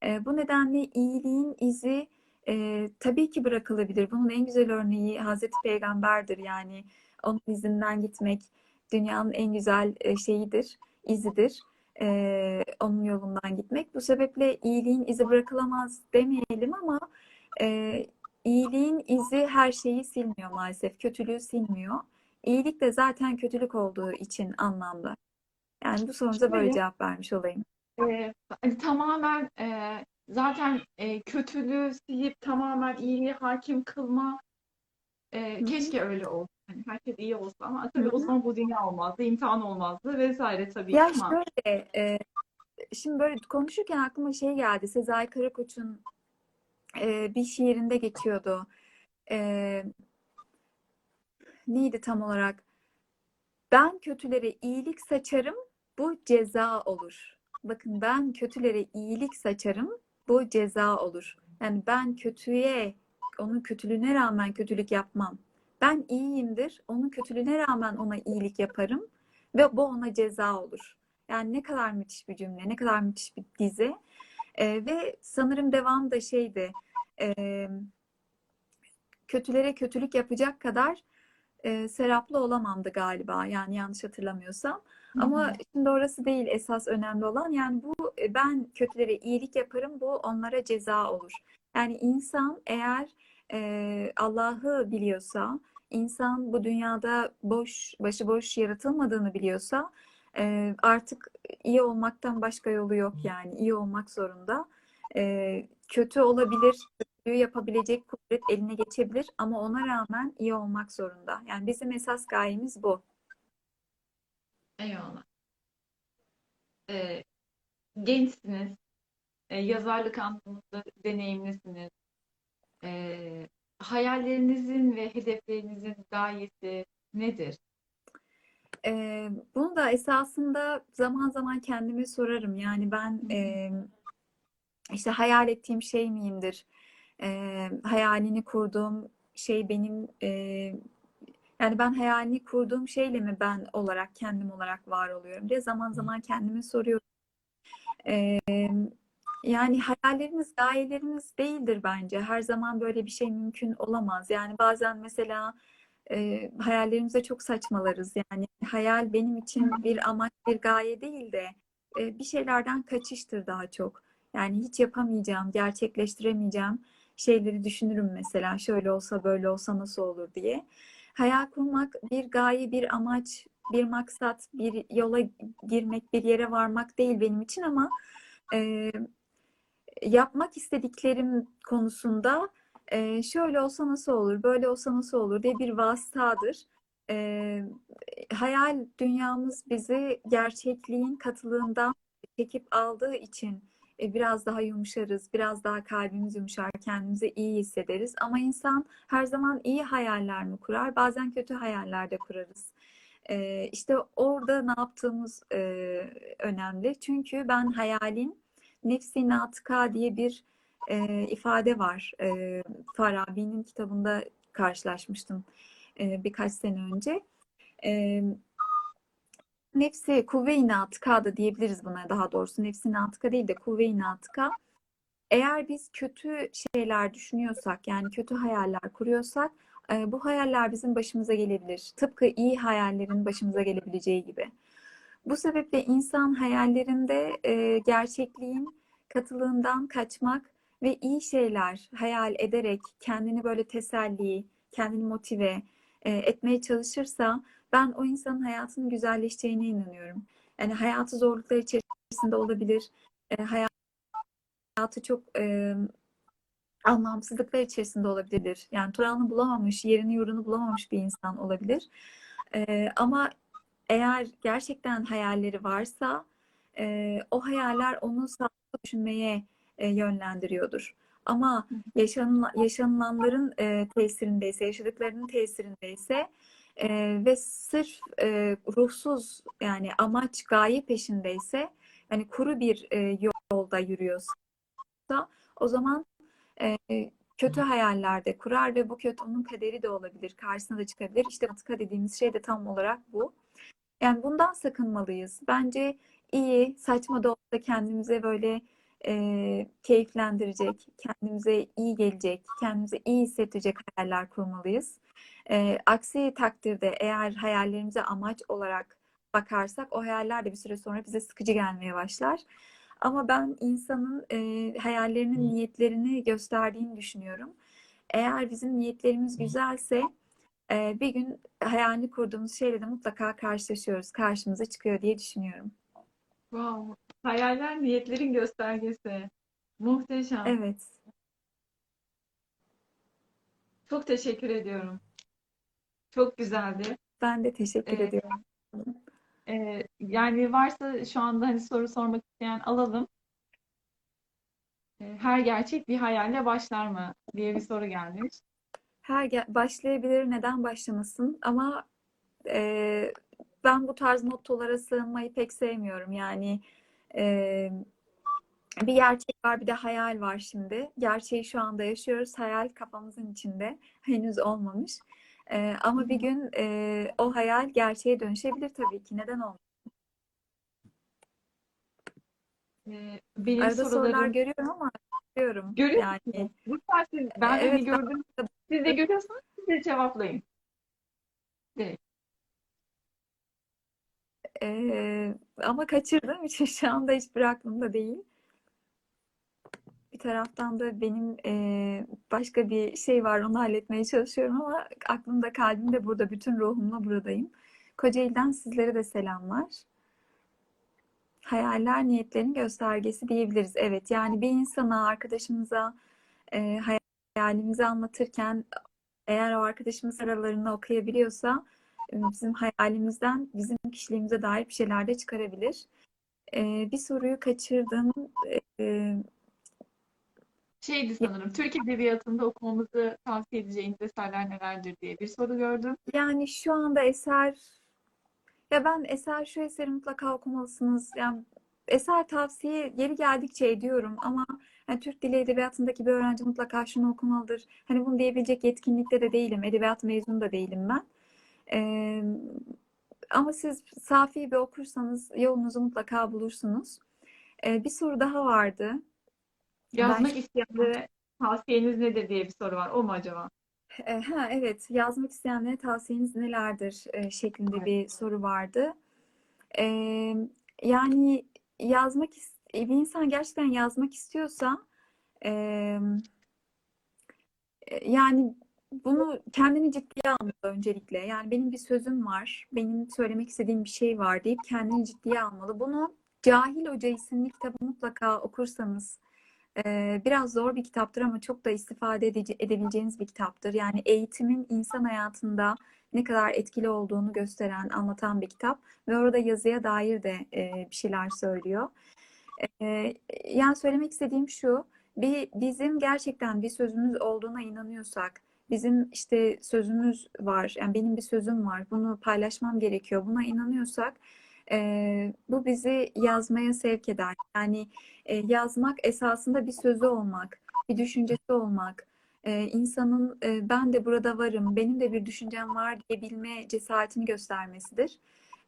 E, bu nedenle iyiliğin izi e, tabii ki bırakılabilir. Bunun en güzel örneği Hazreti Peygamber'dir. Yani onun izinden gitmek dünyanın en güzel şeyidir, izidir. E, onun yolundan gitmek. Bu sebeple iyiliğin izi bırakılamaz demeyelim ama e, iyiliğin izi her şeyi silmiyor maalesef. Kötülüğü silmiyor. İyilik de zaten kötülük olduğu için anlamda. Yani bu sonuca böyle cevap vermiş olayım. E, tamamen e, zaten e, kötülüğü silip tamamen iyiliğe hakim kılma e, keşke öyle olsa. Yani herkes iyi olsa ama tabii o zaman bu dünya olmazdı, imtihan olmazdı vesaire tabii ya ama. Şöyle, e, şimdi böyle konuşurken aklıma şey geldi. Sezai Karakoç'un e, bir şiirinde geçiyordu. E, neydi tam olarak? Ben kötülere iyilik saçarım, bu ceza olur. Bakın ben kötülere iyilik saçarım, bu ceza olur. Yani ben kötüye, onun kötülüğüne rağmen kötülük yapmam. Ben iyiyimdir, onun kötülüğüne rağmen ona iyilik yaparım ve bu ona ceza olur. Yani ne kadar müthiş bir cümle, ne kadar müthiş bir dize. Ee, ve sanırım devam da şeydi, e, kötülere kötülük yapacak kadar e, seraplı olamamdı galiba. Yani yanlış hatırlamıyorsam. Hı-hı. Ama şimdi orası değil esas önemli olan. Yani bu ben kötülere iyilik yaparım, bu onlara ceza olur. Yani insan eğer e, Allah'ı biliyorsa, insan bu dünyada boş, başıboş yaratılmadığını biliyorsa e, artık iyi olmaktan başka yolu yok yani. İyi olmak zorunda. E, kötü olabilir, kötülüğü yapabilecek kudret eline geçebilir ama ona rağmen iyi olmak zorunda. Yani bizim esas gayemiz bu. Eyvallah. Ee, gençsiniz. Ee, yazarlık anlamında deneyimlisiniz. Ee, hayallerinizin ve hedeflerinizin gayesi nedir? Ee, bunu da esasında zaman zaman kendime sorarım. Yani ben e, işte hayal ettiğim şey miyimdir? E, hayalini kurduğum şey benim... E, Yani ben hayalini kurduğum şeyle mi ben olarak, kendim olarak var oluyorum diye zaman zaman kendime soruyorum. Ee, yani hayallerimiz, gayelerimiz değildir bence. Her zaman böyle bir şey mümkün olamaz. Yani bazen mesela e, hayallerimize çok saçmalarız. Yani hayal benim için bir amaç, bir gaye değil de e, bir şeylerden kaçıştır daha çok. Yani hiç yapamayacağım, gerçekleştiremeyeceğim şeyleri düşünürüm mesela. Şöyle olsa, böyle olsa nasıl olur diye. Hayal kurmak bir gaye, bir amaç, bir maksat, bir yola girmek, bir yere varmak değil benim için ama e, yapmak istediklerim konusunda e, şöyle olsa nasıl olur, böyle olsa nasıl olur diye bir vasıtadır. E, hayal dünyamız bizi gerçekliğin katılığından çekip aldığı için e, biraz daha yumuşarız, biraz daha kalbimiz yumuşar, kendimizi iyi hissederiz. Ama insan her zaman iyi hayaller mi kurar? Bazen kötü hayaller de kurarız. Ee, işte orada ne yaptığımız e, önemli. Çünkü ben hayalin nefsi natıka diye bir e, ifade var. E, Farabi'nin kitabında karşılaşmıştım e, birkaç sene önce. E, Nefsi, kuvve-i natıka da diyebiliriz buna daha doğrusu. Nefsi natıka değil de kuvve-i natıka. Eğer biz kötü şeyler düşünüyorsak, yani kötü hayaller kuruyorsak, bu hayaller bizim başımıza gelebilir. Tıpkı iyi hayallerin başımıza gelebileceği gibi. Bu sebeple insan hayallerinde gerçekliğin katılığından kaçmak ve iyi şeyler hayal ederek kendini böyle teselli, kendini motive etmeye çalışırsa, ben o insanın hayatının güzelleşeceğine inanıyorum. Yani hayatı zorluklar içerisinde olabilir. E, hayatı çok e, anlamsızlıklar içerisinde olabilir. Yani toprağını bulamamış, yerini yurdunu bulamamış bir insan olabilir. E, ama eğer gerçekten hayalleri varsa e, o hayaller onu sağlıklı düşünmeye e, yönlendiriyordur. Ama yaşanılan, yaşanılanların e, tesirindeyse, yaşadıklarının tesirindeyse Ee, ve sırf e, ruhsuz yani amaç gaye peşindeyse yani kuru bir e, yolda yürüyorsa o zaman e, kötü hayallerde kurar ve bu kötü onun kaderi de olabilir. Karşısına da çıkabilir. İşte natıka dediğimiz şey de tam olarak bu. Yani bundan sakınmalıyız. Bence iyi, saçma da olsa kendimize böyle e, keyiflendirecek, kendimize iyi gelecek, kendimize iyi hissettirecek hayaller kurmalıyız. E, aksi takdirde eğer hayallerimize amaç olarak bakarsak o hayaller de bir süre sonra bize sıkıcı gelmeye başlar. Ama ben insanın e, hayallerinin niyetlerini gösterdiğini düşünüyorum. Eğer bizim niyetlerimiz güzelse e, bir gün hayalini kurduğumuz şeyle de mutlaka karşılaşıyoruz, karşımıza çıkıyor diye düşünüyorum. Wow. Hayaller niyetlerin göstergesi. Muhteşem. Evet. Çok teşekkür ediyorum. Çok güzeldi. Ben de teşekkür ee, ediyorum. E, yani varsa şu anda hani soru sormak isteyen alalım. Her gerçek bir hayalle başlar mı diye bir soru gelmiş. Her ger- başlayabilir, neden başlamasın? Ama e, ben bu tarz mottolara sığınmayı pek sevmiyorum. Yani e, bir gerçek var, bir de hayal var şimdi. Gerçeği şu anda yaşıyoruz. Hayal kafamızın içinde. Henüz olmamış. E, ama bir gün e, o hayal gerçeğe dönüşebilir tabii ki. Neden olmasın? Benim arada sorularım... sorular görüyorum ama görüyorum. Görüyor yani. Musunuz? Lütfen ben evet, beni gördüm. Ben... Siz de görüyorsanız siz de cevaplayın. Evet. Ee, ama kaçırdığım için şu anda hiçbir aklımda değil. Bir taraftan da benim e, başka bir şey var, onu halletmeye çalışıyorum ama aklımda, kalbimde burada, bütün ruhumla buradayım. Kocaeli'den sizlere de selamlar. Hayaller niyetlerin göstergesi diyebiliriz. Evet, yani bir insana, arkadaşımıza e, hayalimizi anlatırken eğer o arkadaşımız aralarını okuyabiliyorsa bizim hayalimizden, bizim kişiliğimize dair bir şeyler de çıkarabilir. E, bir soruyu kaçırdım. E, Şeydi sanırım, Türk Edebiyatı'nda okumamızı tavsiye edeceğiniz eserler nelerdir diye bir soru gördüm. Yani şu anda eser... Ya ben eser, şu eseri mutlaka okumalısınız. Yani eser tavsiye yeri geldikçe ediyorum ama yani Türk Dili Edebiyatı'ndaki bir öğrenci mutlaka şunu okumalıdır. Hani bunu diyebilecek yetkinlikte de değilim. Edebiyat mezunu da değilim ben. Ee, ama siz safi bir okursanız yolunuzu mutlaka bulursunuz. Ee, bir soru daha vardı. Yazmak ben... isteyenlere tavsiyeniz nedir diye bir soru var. O mu acaba? Ha, evet, yazmak isteyenlere tavsiyeniz nelerdir şeklinde bir soru vardı. Ee, yani yazmak, bir insan gerçekten yazmak istiyorsa e, yani bunu kendini ciddiye almalı öncelikle. Yani benim bir sözüm var, benim söylemek istediğim bir şey var deyip kendini ciddiye almalı. Bunu Cahil Hoca isimli kitabı mutlaka okursanız, biraz zor bir kitaptır ama çok da istifade edece- edebileceğiniz bir kitaptır. Yani eğitimin insan hayatında ne kadar etkili olduğunu gösteren, anlatan bir kitap. Ve orada yazıya dair de e, bir şeyler söylüyor. E, yani söylemek istediğim şu, bir, bizim gerçekten bir sözümüz olduğuna inanıyorsak, bizim işte sözümüz var, yani benim bir sözüm var, bunu paylaşmam gerekiyor, buna inanıyorsak, Ee, bu bizi yazmaya sevk eder. Yani e, yazmak esasında bir sözü olmak, bir düşüncesi olmak, e, insanın e, ben de burada varım, benim de bir düşüncem var diyebilme cesaretini göstermesidir.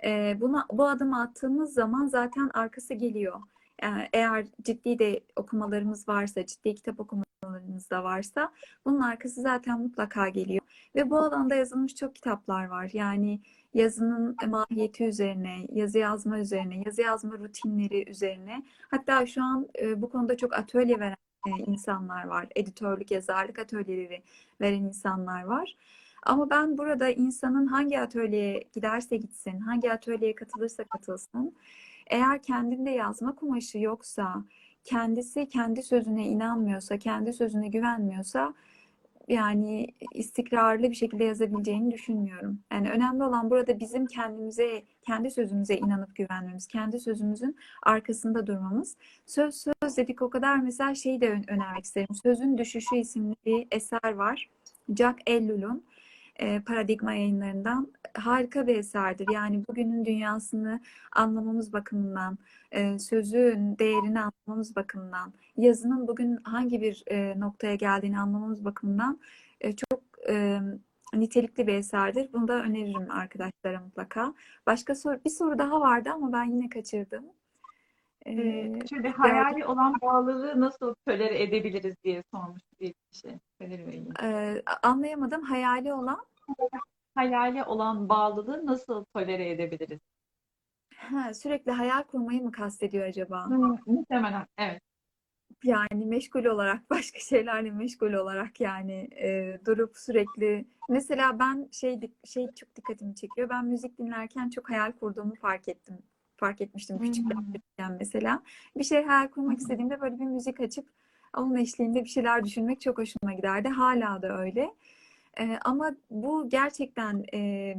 E, buna, bu adımı attığımız zaman zaten arkası geliyor. Yani eğer ciddi de okumalarımız varsa, ciddi kitap okumalarımız da varsa bunun arkası zaten mutlaka geliyor. Ve bu alanda yazılmış çok kitaplar var. Yani yazının mahiyeti üzerine, yazı yazma üzerine, yazı yazma rutinleri üzerine. Hatta şu an bu konuda çok atölye veren insanlar var. Editörlük, yazarlık atölyeleri veren insanlar var. Ama ben burada insanın hangi atölyeye giderse gitsin, hangi atölyeye katılırsa katılsın, eğer kendinde yazma kumaşı yoksa, kendisi kendi sözüne inanmıyorsa, kendi sözüne güvenmiyorsa, yani istikrarlı bir şekilde yazabileceğini düşünmüyorum. Yani önemli olan burada bizim kendimize, kendi sözümüze inanıp güvenmemiz, kendi sözümüzün arkasında durmamız. Söz söz dedik o kadar, mesela şeyi de önermek isterim. Sözün Düşüşü isimli bir eser var. Jack Ellul'un e, Paradigma Yayınlarından. Harika bir eserdir. Yani bugünün dünyasını anlamamız bakımından, e, sözün değerini anlamamız bakımından, yazının bugün hangi bir e, noktaya geldiğini anlamamız bakımından e, çok e, nitelikli bir eserdir. Bunu da öneririm arkadaşlara mutlaka. Başka soru, bir soru daha vardı ama ben yine kaçırdım. Ee, şöyle hayali yani, olan bağlılığı nasıl tölere edebiliriz diye sormuş bir kişi. E, anlayamadım. Hayali olan? Hayali olan bağlılığı nasıl tölere edebiliriz? Ha, sürekli hayal kurmayı mı kastediyor acaba? Muhtemelen, evet. Yani meşgul olarak, başka şeylerle meşgul olarak yani e, durup sürekli... Mesela ben şey, şey çok dikkatimi çekiyor. Ben müzik dinlerken çok hayal kurduğumu fark ettim. Fark etmiştim küçükken mesela. Bir şey hayal kurmak istediğimde böyle bir müzik açıp onun eşliğinde bir şeyler düşünmek çok hoşuma giderdi. Hala da öyle. Ee, ama bu gerçekten e,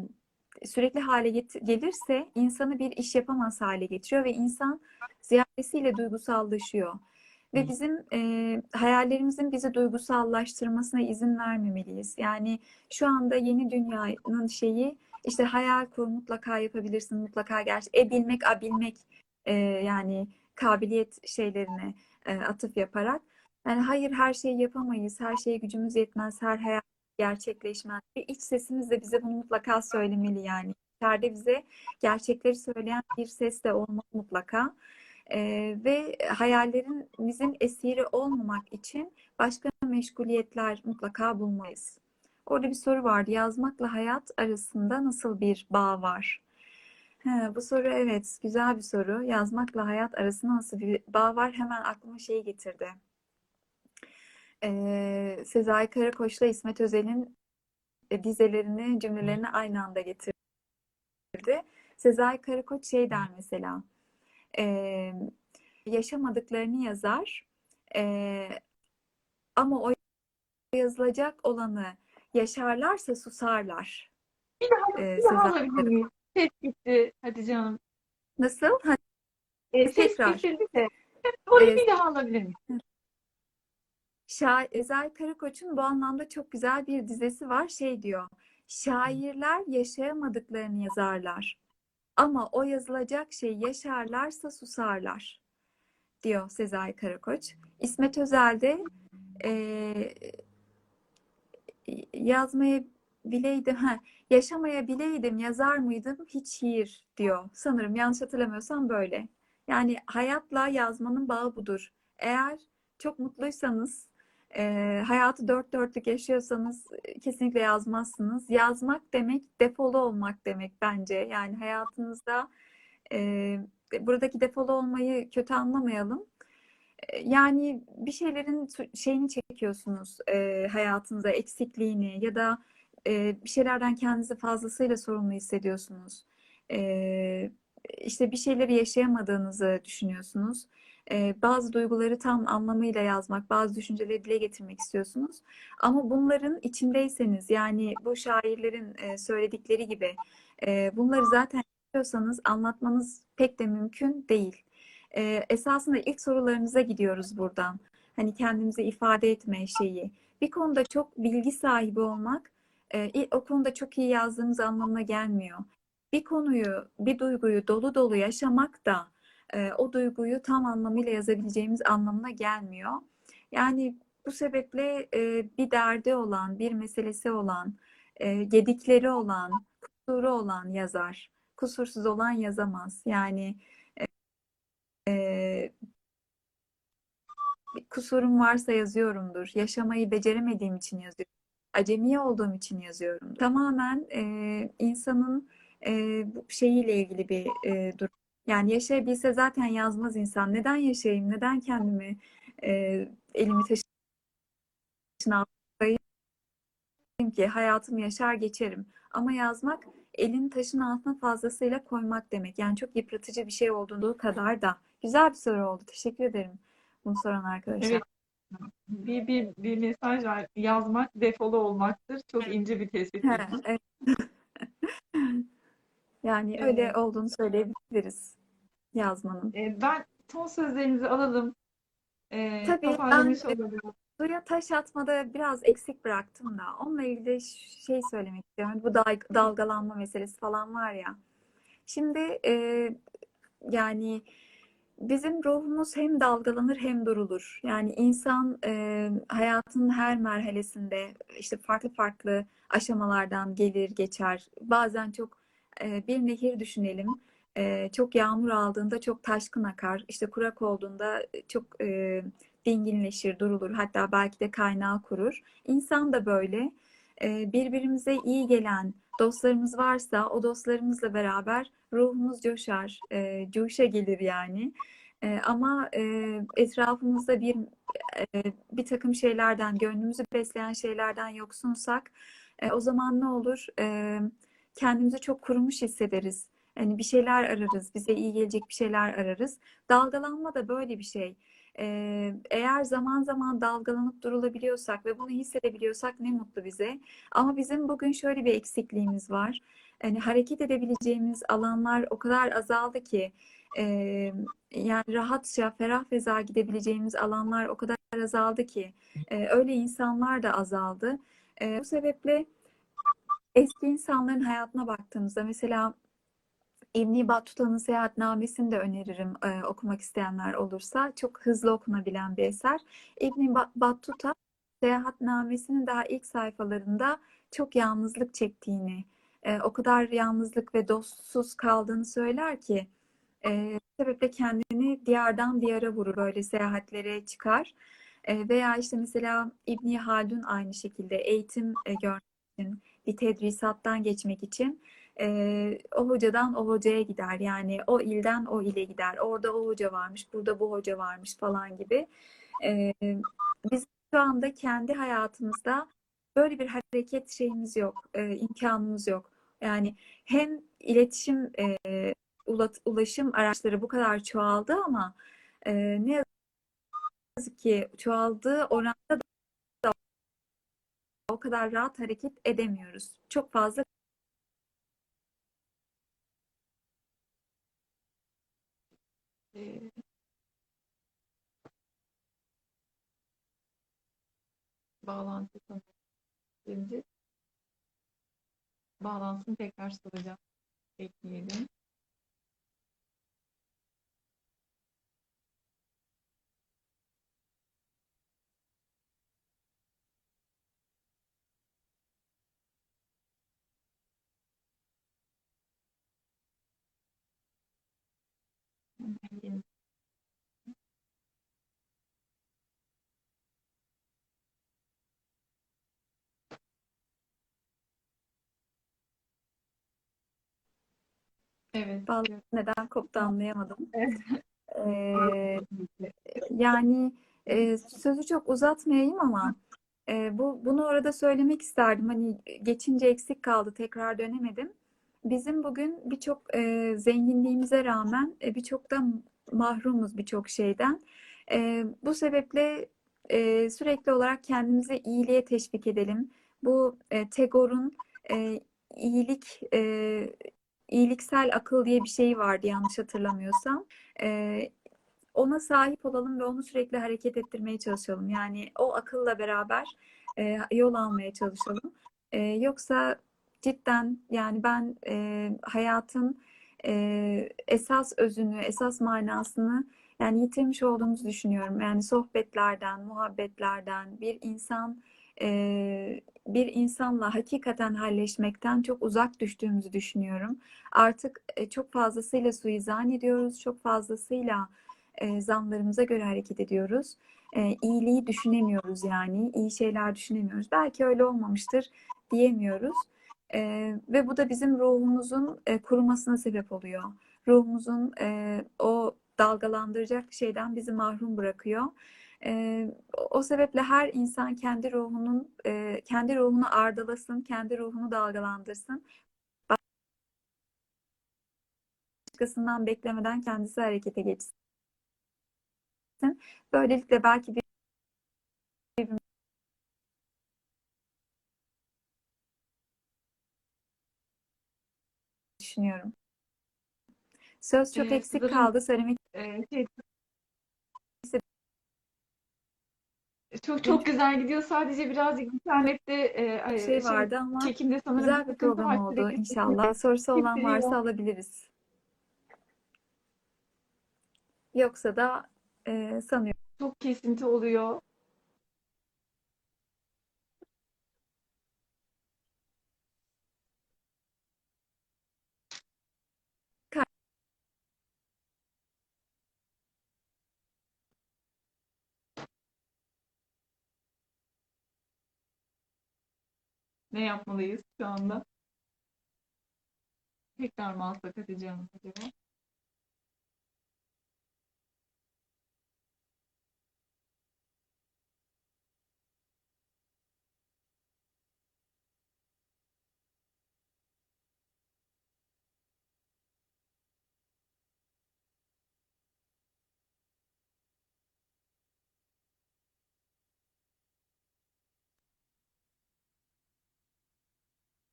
sürekli hale get- gelirse insanı bir iş yapamaz hale getiriyor ve insan ziyadesiyle duygusallaşıyor. Ve bizim e, hayallerimizin bizi duygusallaştırmasına izin vermemeliyiz. Yani şu anda yeni dünyanın şeyi İşte hayal kur, mutlaka yapabilirsin, mutlaka gerçek. E bilmek, a bilmek e, yani kabiliyet şeylerine e, atıf yaparak. Yani hayır, her şeyi yapamayız, her şeye gücümüz yetmez, her hayal gerçekleşmez. Ve iç sesimiz de bize bunu mutlaka söylemeli yani. İçeride bize gerçekleri söyleyen bir ses de olmalı mutlaka. E, ve hayallerimizin esiri olmamak için başka meşguliyetler mutlaka bulmalıyız. Orada bir soru vardı. Yazmakla hayat arasında nasıl bir bağ var? He, bu soru evet. Güzel bir soru. Yazmakla hayat arasında nasıl bir bağ var? Hemen aklıma şeyi getirdi. Ee, Sezai Karakoç'la İsmet Özel'in dizelerini, cümlelerini aynı anda getirdi. Sezai Karakoç şey der mesela. E, yaşamadıklarını yazar. E, ama o yazılacak olanı yaşarlarsa susarlar. Bir daha, ee, bir daha alabilir miyim? Ses gitti Hatice Hanım. Nasıl? Ha, e, ses kesildi de. Orayı e, bir daha alabilir miyim? Sezai Karakoç'un bu anlamda çok güzel bir dizesi var. Şey diyor, şairler yaşayamadıklarını yazarlar. Ama o yazılacak şeyi yaşarlarsa susarlar. Diyor Sezai Karakoç. İsmet Özel de eee yazmaya bileydim, ha, yaşamaya bileydim, yazar mıydım hiç şiir diyor. Sanırım yanlış hatırlamıyorsam böyle. Yani hayatla yazmanın bağı budur. Eğer çok mutluysanız, e, hayatı dört dörtlük yaşıyorsanız e, kesinlikle yazmazsınız. Yazmak demek defolu olmak demek bence. Yani hayatınızda e, buradaki defolu olmayı kötü anlamayalım. Yani bir şeylerin şeyini çekiyorsunuz e, hayatınıza, eksikliğini ya da e, bir şeylerden kendinizi fazlasıyla sorumlu hissediyorsunuz. E, işte bir şeyleri yaşayamadığınızı düşünüyorsunuz. E, bazı duyguları tam anlamıyla yazmak, bazı düşünceleri dile getirmek istiyorsunuz. Ama bunların içindeyseniz, yani bu şairlerin e, söyledikleri gibi e, bunları zaten yaşıyorsanız anlatmanız pek de mümkün değil. Ee, esasında ilk sorularınıza gidiyoruz buradan. Hani kendimizi ifade etme şeyi. Bir konuda çok bilgi sahibi olmak, e, o konuda çok iyi yazdığımız anlamına gelmiyor. Bir konuyu, bir duyguyu dolu dolu yaşamak da e, o duyguyu tam anlamıyla yazabileceğimiz anlamına gelmiyor. Yani bu sebeple e, bir derdi olan, bir meselesi olan, e, gedikleri olan, kusuru olan yazar. Kusursuz olan yazamaz. Yani Ee, kusurum varsa yazıyorumdur. Yaşamayı beceremediğim için yazıyorum. Acemi olduğum için yazıyorum. Tamamen e, insanın e, şeyiyle ilgili bir e, durum. Yani yaşayabilse zaten yazmaz insan. Neden yaşayayım? Neden kendimi e, elimi taşın altına ki hayatımı yaşar geçerim. Ama yazmak elini taşın altına fazlasıyla koymak demek. Yani çok yıpratıcı bir şey olduğu kadar da. Güzel bir soru oldu. Teşekkür ederim bunu soran arkadaşlar. Evet. Bir, bir, bir mesaj var. Yazmak defolu olmaktır. Çok ince bir tespit. Evet. Yani evet. Öyle olduğunu söyleyebiliriz yazmanın. Ben son sözlerinizi alalım. Ee, Tabii ben Duya taş atmada biraz eksik bıraktım da. Onunla ilgili şey söylemek istiyorum. Bu dalgalanma meselesi falan var ya. Şimdi e, yani bizim ruhumuz hem dalgalanır hem durulur. Yani insan e, hayatın her merhalesinde işte farklı farklı aşamalardan gelir geçer. Bazen çok e, bir nehir düşünelim. e, çok yağmur aldığında çok taşkın akar, işte kurak olduğunda çok e, dinginleşir, durulur, hatta belki de kaynağı kurur. İnsan da böyle. E, birbirimize iyi gelen dostlarımız varsa o dostlarımızla beraber ruhumuz coşar, e, coşa gelir yani. E, ama e, etrafımızda bir e, bir takım şeylerden, gönlümüzü besleyen şeylerden yoksunsak e, o zaman ne olur? E, kendimizi çok kurumuş hissederiz. Yani bir şeyler ararız, bize iyi gelecek bir şeyler ararız. Dalgalanma da böyle bir şey. Eğer zaman zaman dalgalanıp durulabiliyorsak ve bunu hissedebiliyorsak ne mutlu bize. Ama bizim bugün şöyle bir eksikliğimiz var. Yani hareket edebileceğimiz alanlar o kadar azaldı ki, yani rahatça, ferah feza gidebileceğimiz alanlar o kadar azaldı ki, öyle insanlar da azaldı. Bu sebeple eski insanların hayatına baktığımızda, mesela İbn-i Battuta'nın Seyahatnamesini de öneririm e, okumak isteyenler olursa. Çok hızlı okunabilen bir eser. İbn-i Battuta Seyahatnamesinin daha ilk sayfalarında çok yalnızlık çektiğini, e, o kadar yalnızlık ve dostsuz kaldığını söyler ki e, sebeple kendini diyardan diyara vurur, böyle seyahatlere çıkar. E, veya işte mesela İbn-i Haldun aynı şekilde eğitim e, görmek için, bir tedrisattan geçmek için Ee, o hocadan o hocaya gider, yani o ilden o ile gider, orada o hoca varmış, burada bu hoca varmış falan gibi. Ee, biz şu anda kendi hayatımızda böyle bir hareket şeyimiz yok, e, imkanımız yok. Yani hem iletişim e, ulaşım araçları bu kadar çoğaldı ama e, ne yazık ki çoğaldığı oranda da o kadar rahat hareket edemiyoruz. Çok fazla bağlantı şimdi bağlantını tekrar soracağım, ekleyelim. Evet. Vallahi neden koptu anlayamadım. Evet. Ee, yani e, sözü çok uzatmayayım ama e, bu bunu orada söylemek isterdim. Hani geçince eksik kaldı, tekrar dönemedim. Bizim bugün birçok e, zenginliğimize rağmen e, birçok da mahrumuz birçok şeyden. E, bu sebeple e, sürekli olarak kendimizi iyiliğe teşvik edelim. Bu e, Tagor'un e, iyilik e, iyiliksel akıl diye bir şey vardı yanlış hatırlamıyorsam. E, ona sahip olalım ve onu sürekli hareket ettirmeye çalışalım. Yani o akılla beraber e, yol almaya çalışalım. E, yoksa cidden yani ben e, hayatın e, esas özünü, esas manasını yani yitirmiş olduğumuzu düşünüyorum. Yani sohbetlerden, muhabbetlerden bir insan e, bir insanla hakikaten halleşmekten çok uzak düştüğümüzü düşünüyorum. Artık e, çok fazlasıyla suizan ediyoruz, çok fazlasıyla e, zamlarımıza göre hareket ediyoruz. E, iyiliği düşünemiyoruz yani, iyi şeyler düşünemiyoruz. Belki öyle olmamıştır diyemiyoruz. Ee, ve bu da bizim ruhumuzun e, kurumasına sebep oluyor. Ruhumuzun e, o dalgalandıracak şeyden bizi mahrum bırakıyor. E, o sebeple her insan kendi ruhunun e, kendi ruhunu ardalasın, kendi ruhunu dalgalandırsın. Başkasından beklemeden kendisi harekete geçsin. Böylelikle belki bir düşünüyorum. Söz çok ee, eksik durum, kaldı. Söylemek e, şey, çok çok güzel gidiyor. Sadece birazcık internette e, şey vardı ama çekimde sanırım güzel bir program oldu inşallah. Sorusu olan varsa alabiliriz. Yoksa da e, sanıyorum. Çok kesinti oluyor. Ne yapmalıyız şu anda? Tekrar mouse'a katacağım acaba.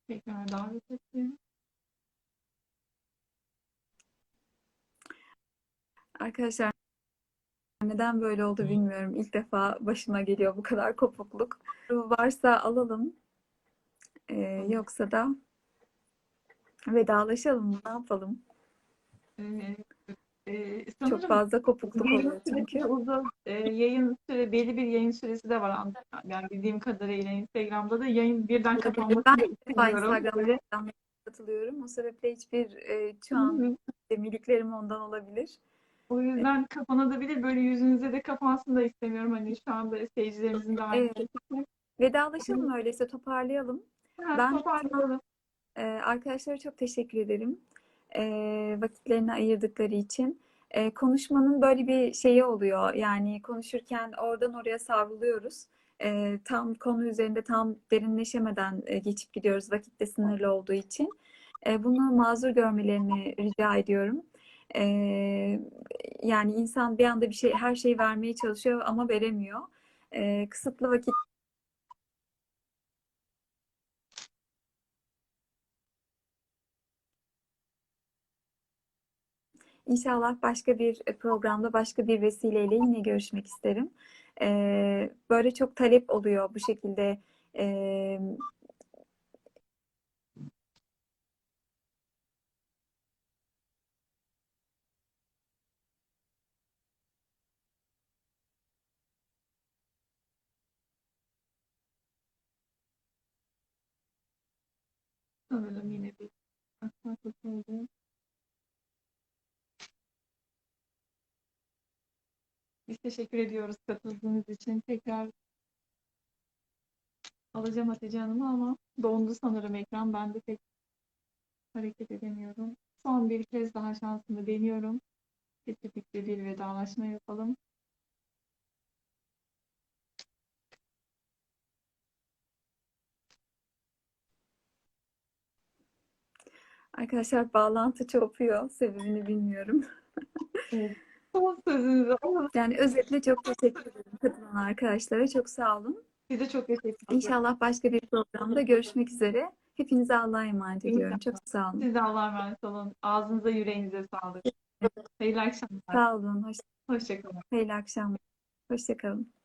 Tekrar davet ettim. Arkadaşlar neden böyle oldu bilmiyorum. İlk defa başıma geliyor bu kadar kopukluk. Varsa alalım. Ee, yoksa da vedalaşalım. Ne yapalım? Ee, e, sanırım çok fazla kopukluk oluyor çünkü. Uzun, e, yayın süre, belli bir yayın süresi de var. Yani bildiğim kadarıyla Instagram'da da yayın birden kapanması. Ben Instagram'da katılıyorum. O sebeple hiçbir e, şu an müliklerim ondan olabilir. O yüzden evet. Kapanabilir. Böyle yüzünüze de kapansın da istemiyorum. Hani şu anda seyircilerimizin de aynı evet. Şekilde. Vedalaşalım öyleyse. Toparlayalım. Ha, ben toparlayalım. E, arkadaşlara çok teşekkür ederim. E, vakitlerini ayırdıkları için. E, konuşmanın böyle bir şeyi oluyor. Yani konuşurken oradan oraya savruluyoruz. E, tam konu üzerinde tam derinleşemeden e, geçip gidiyoruz. Vakit de sınırlı olduğu için. E, bunu mazur görmelerini rica ediyorum. Ee, yani insan bir anda bir şey, her şeyi vermeye çalışıyor ama veremiyor. Ee, kısıtlı vakit. İnşallah başka bir programda, başka bir vesileyle yine görüşmek isterim. Ee, böyle çok talep oluyor bu şekilde. Ee, Sanırım yine bir aktarlık oldu. Biz teşekkür ediyoruz katıldığınız için. Tekrar alacağım Hatice Hanım'ı ama dondu sanırım ekran. Ben de pek hareket edemiyorum. Son bir kez daha şansımı deniyorum. Kesinlikle bir vedalaşma yapalım. Arkadaşlar bağlantı çopuyor. Sebebini bilmiyorum. Evet. Yani özetle çok teşekkür ederim katılan arkadaşlara. Çok sağ olun. Size çok teşekkür ederim. İnşallah başka bir programda görüşmek üzere. Hepinize Allah'a emanet ediyorum. Çok sağ olun. Siz de Allah'a emanet olun. Ağzınıza yüreğinize sağlık. Hayırlı akşamlar. Sağ olun. Hoşça kalın. Hayırlı akşamlar. Hoşça kalın.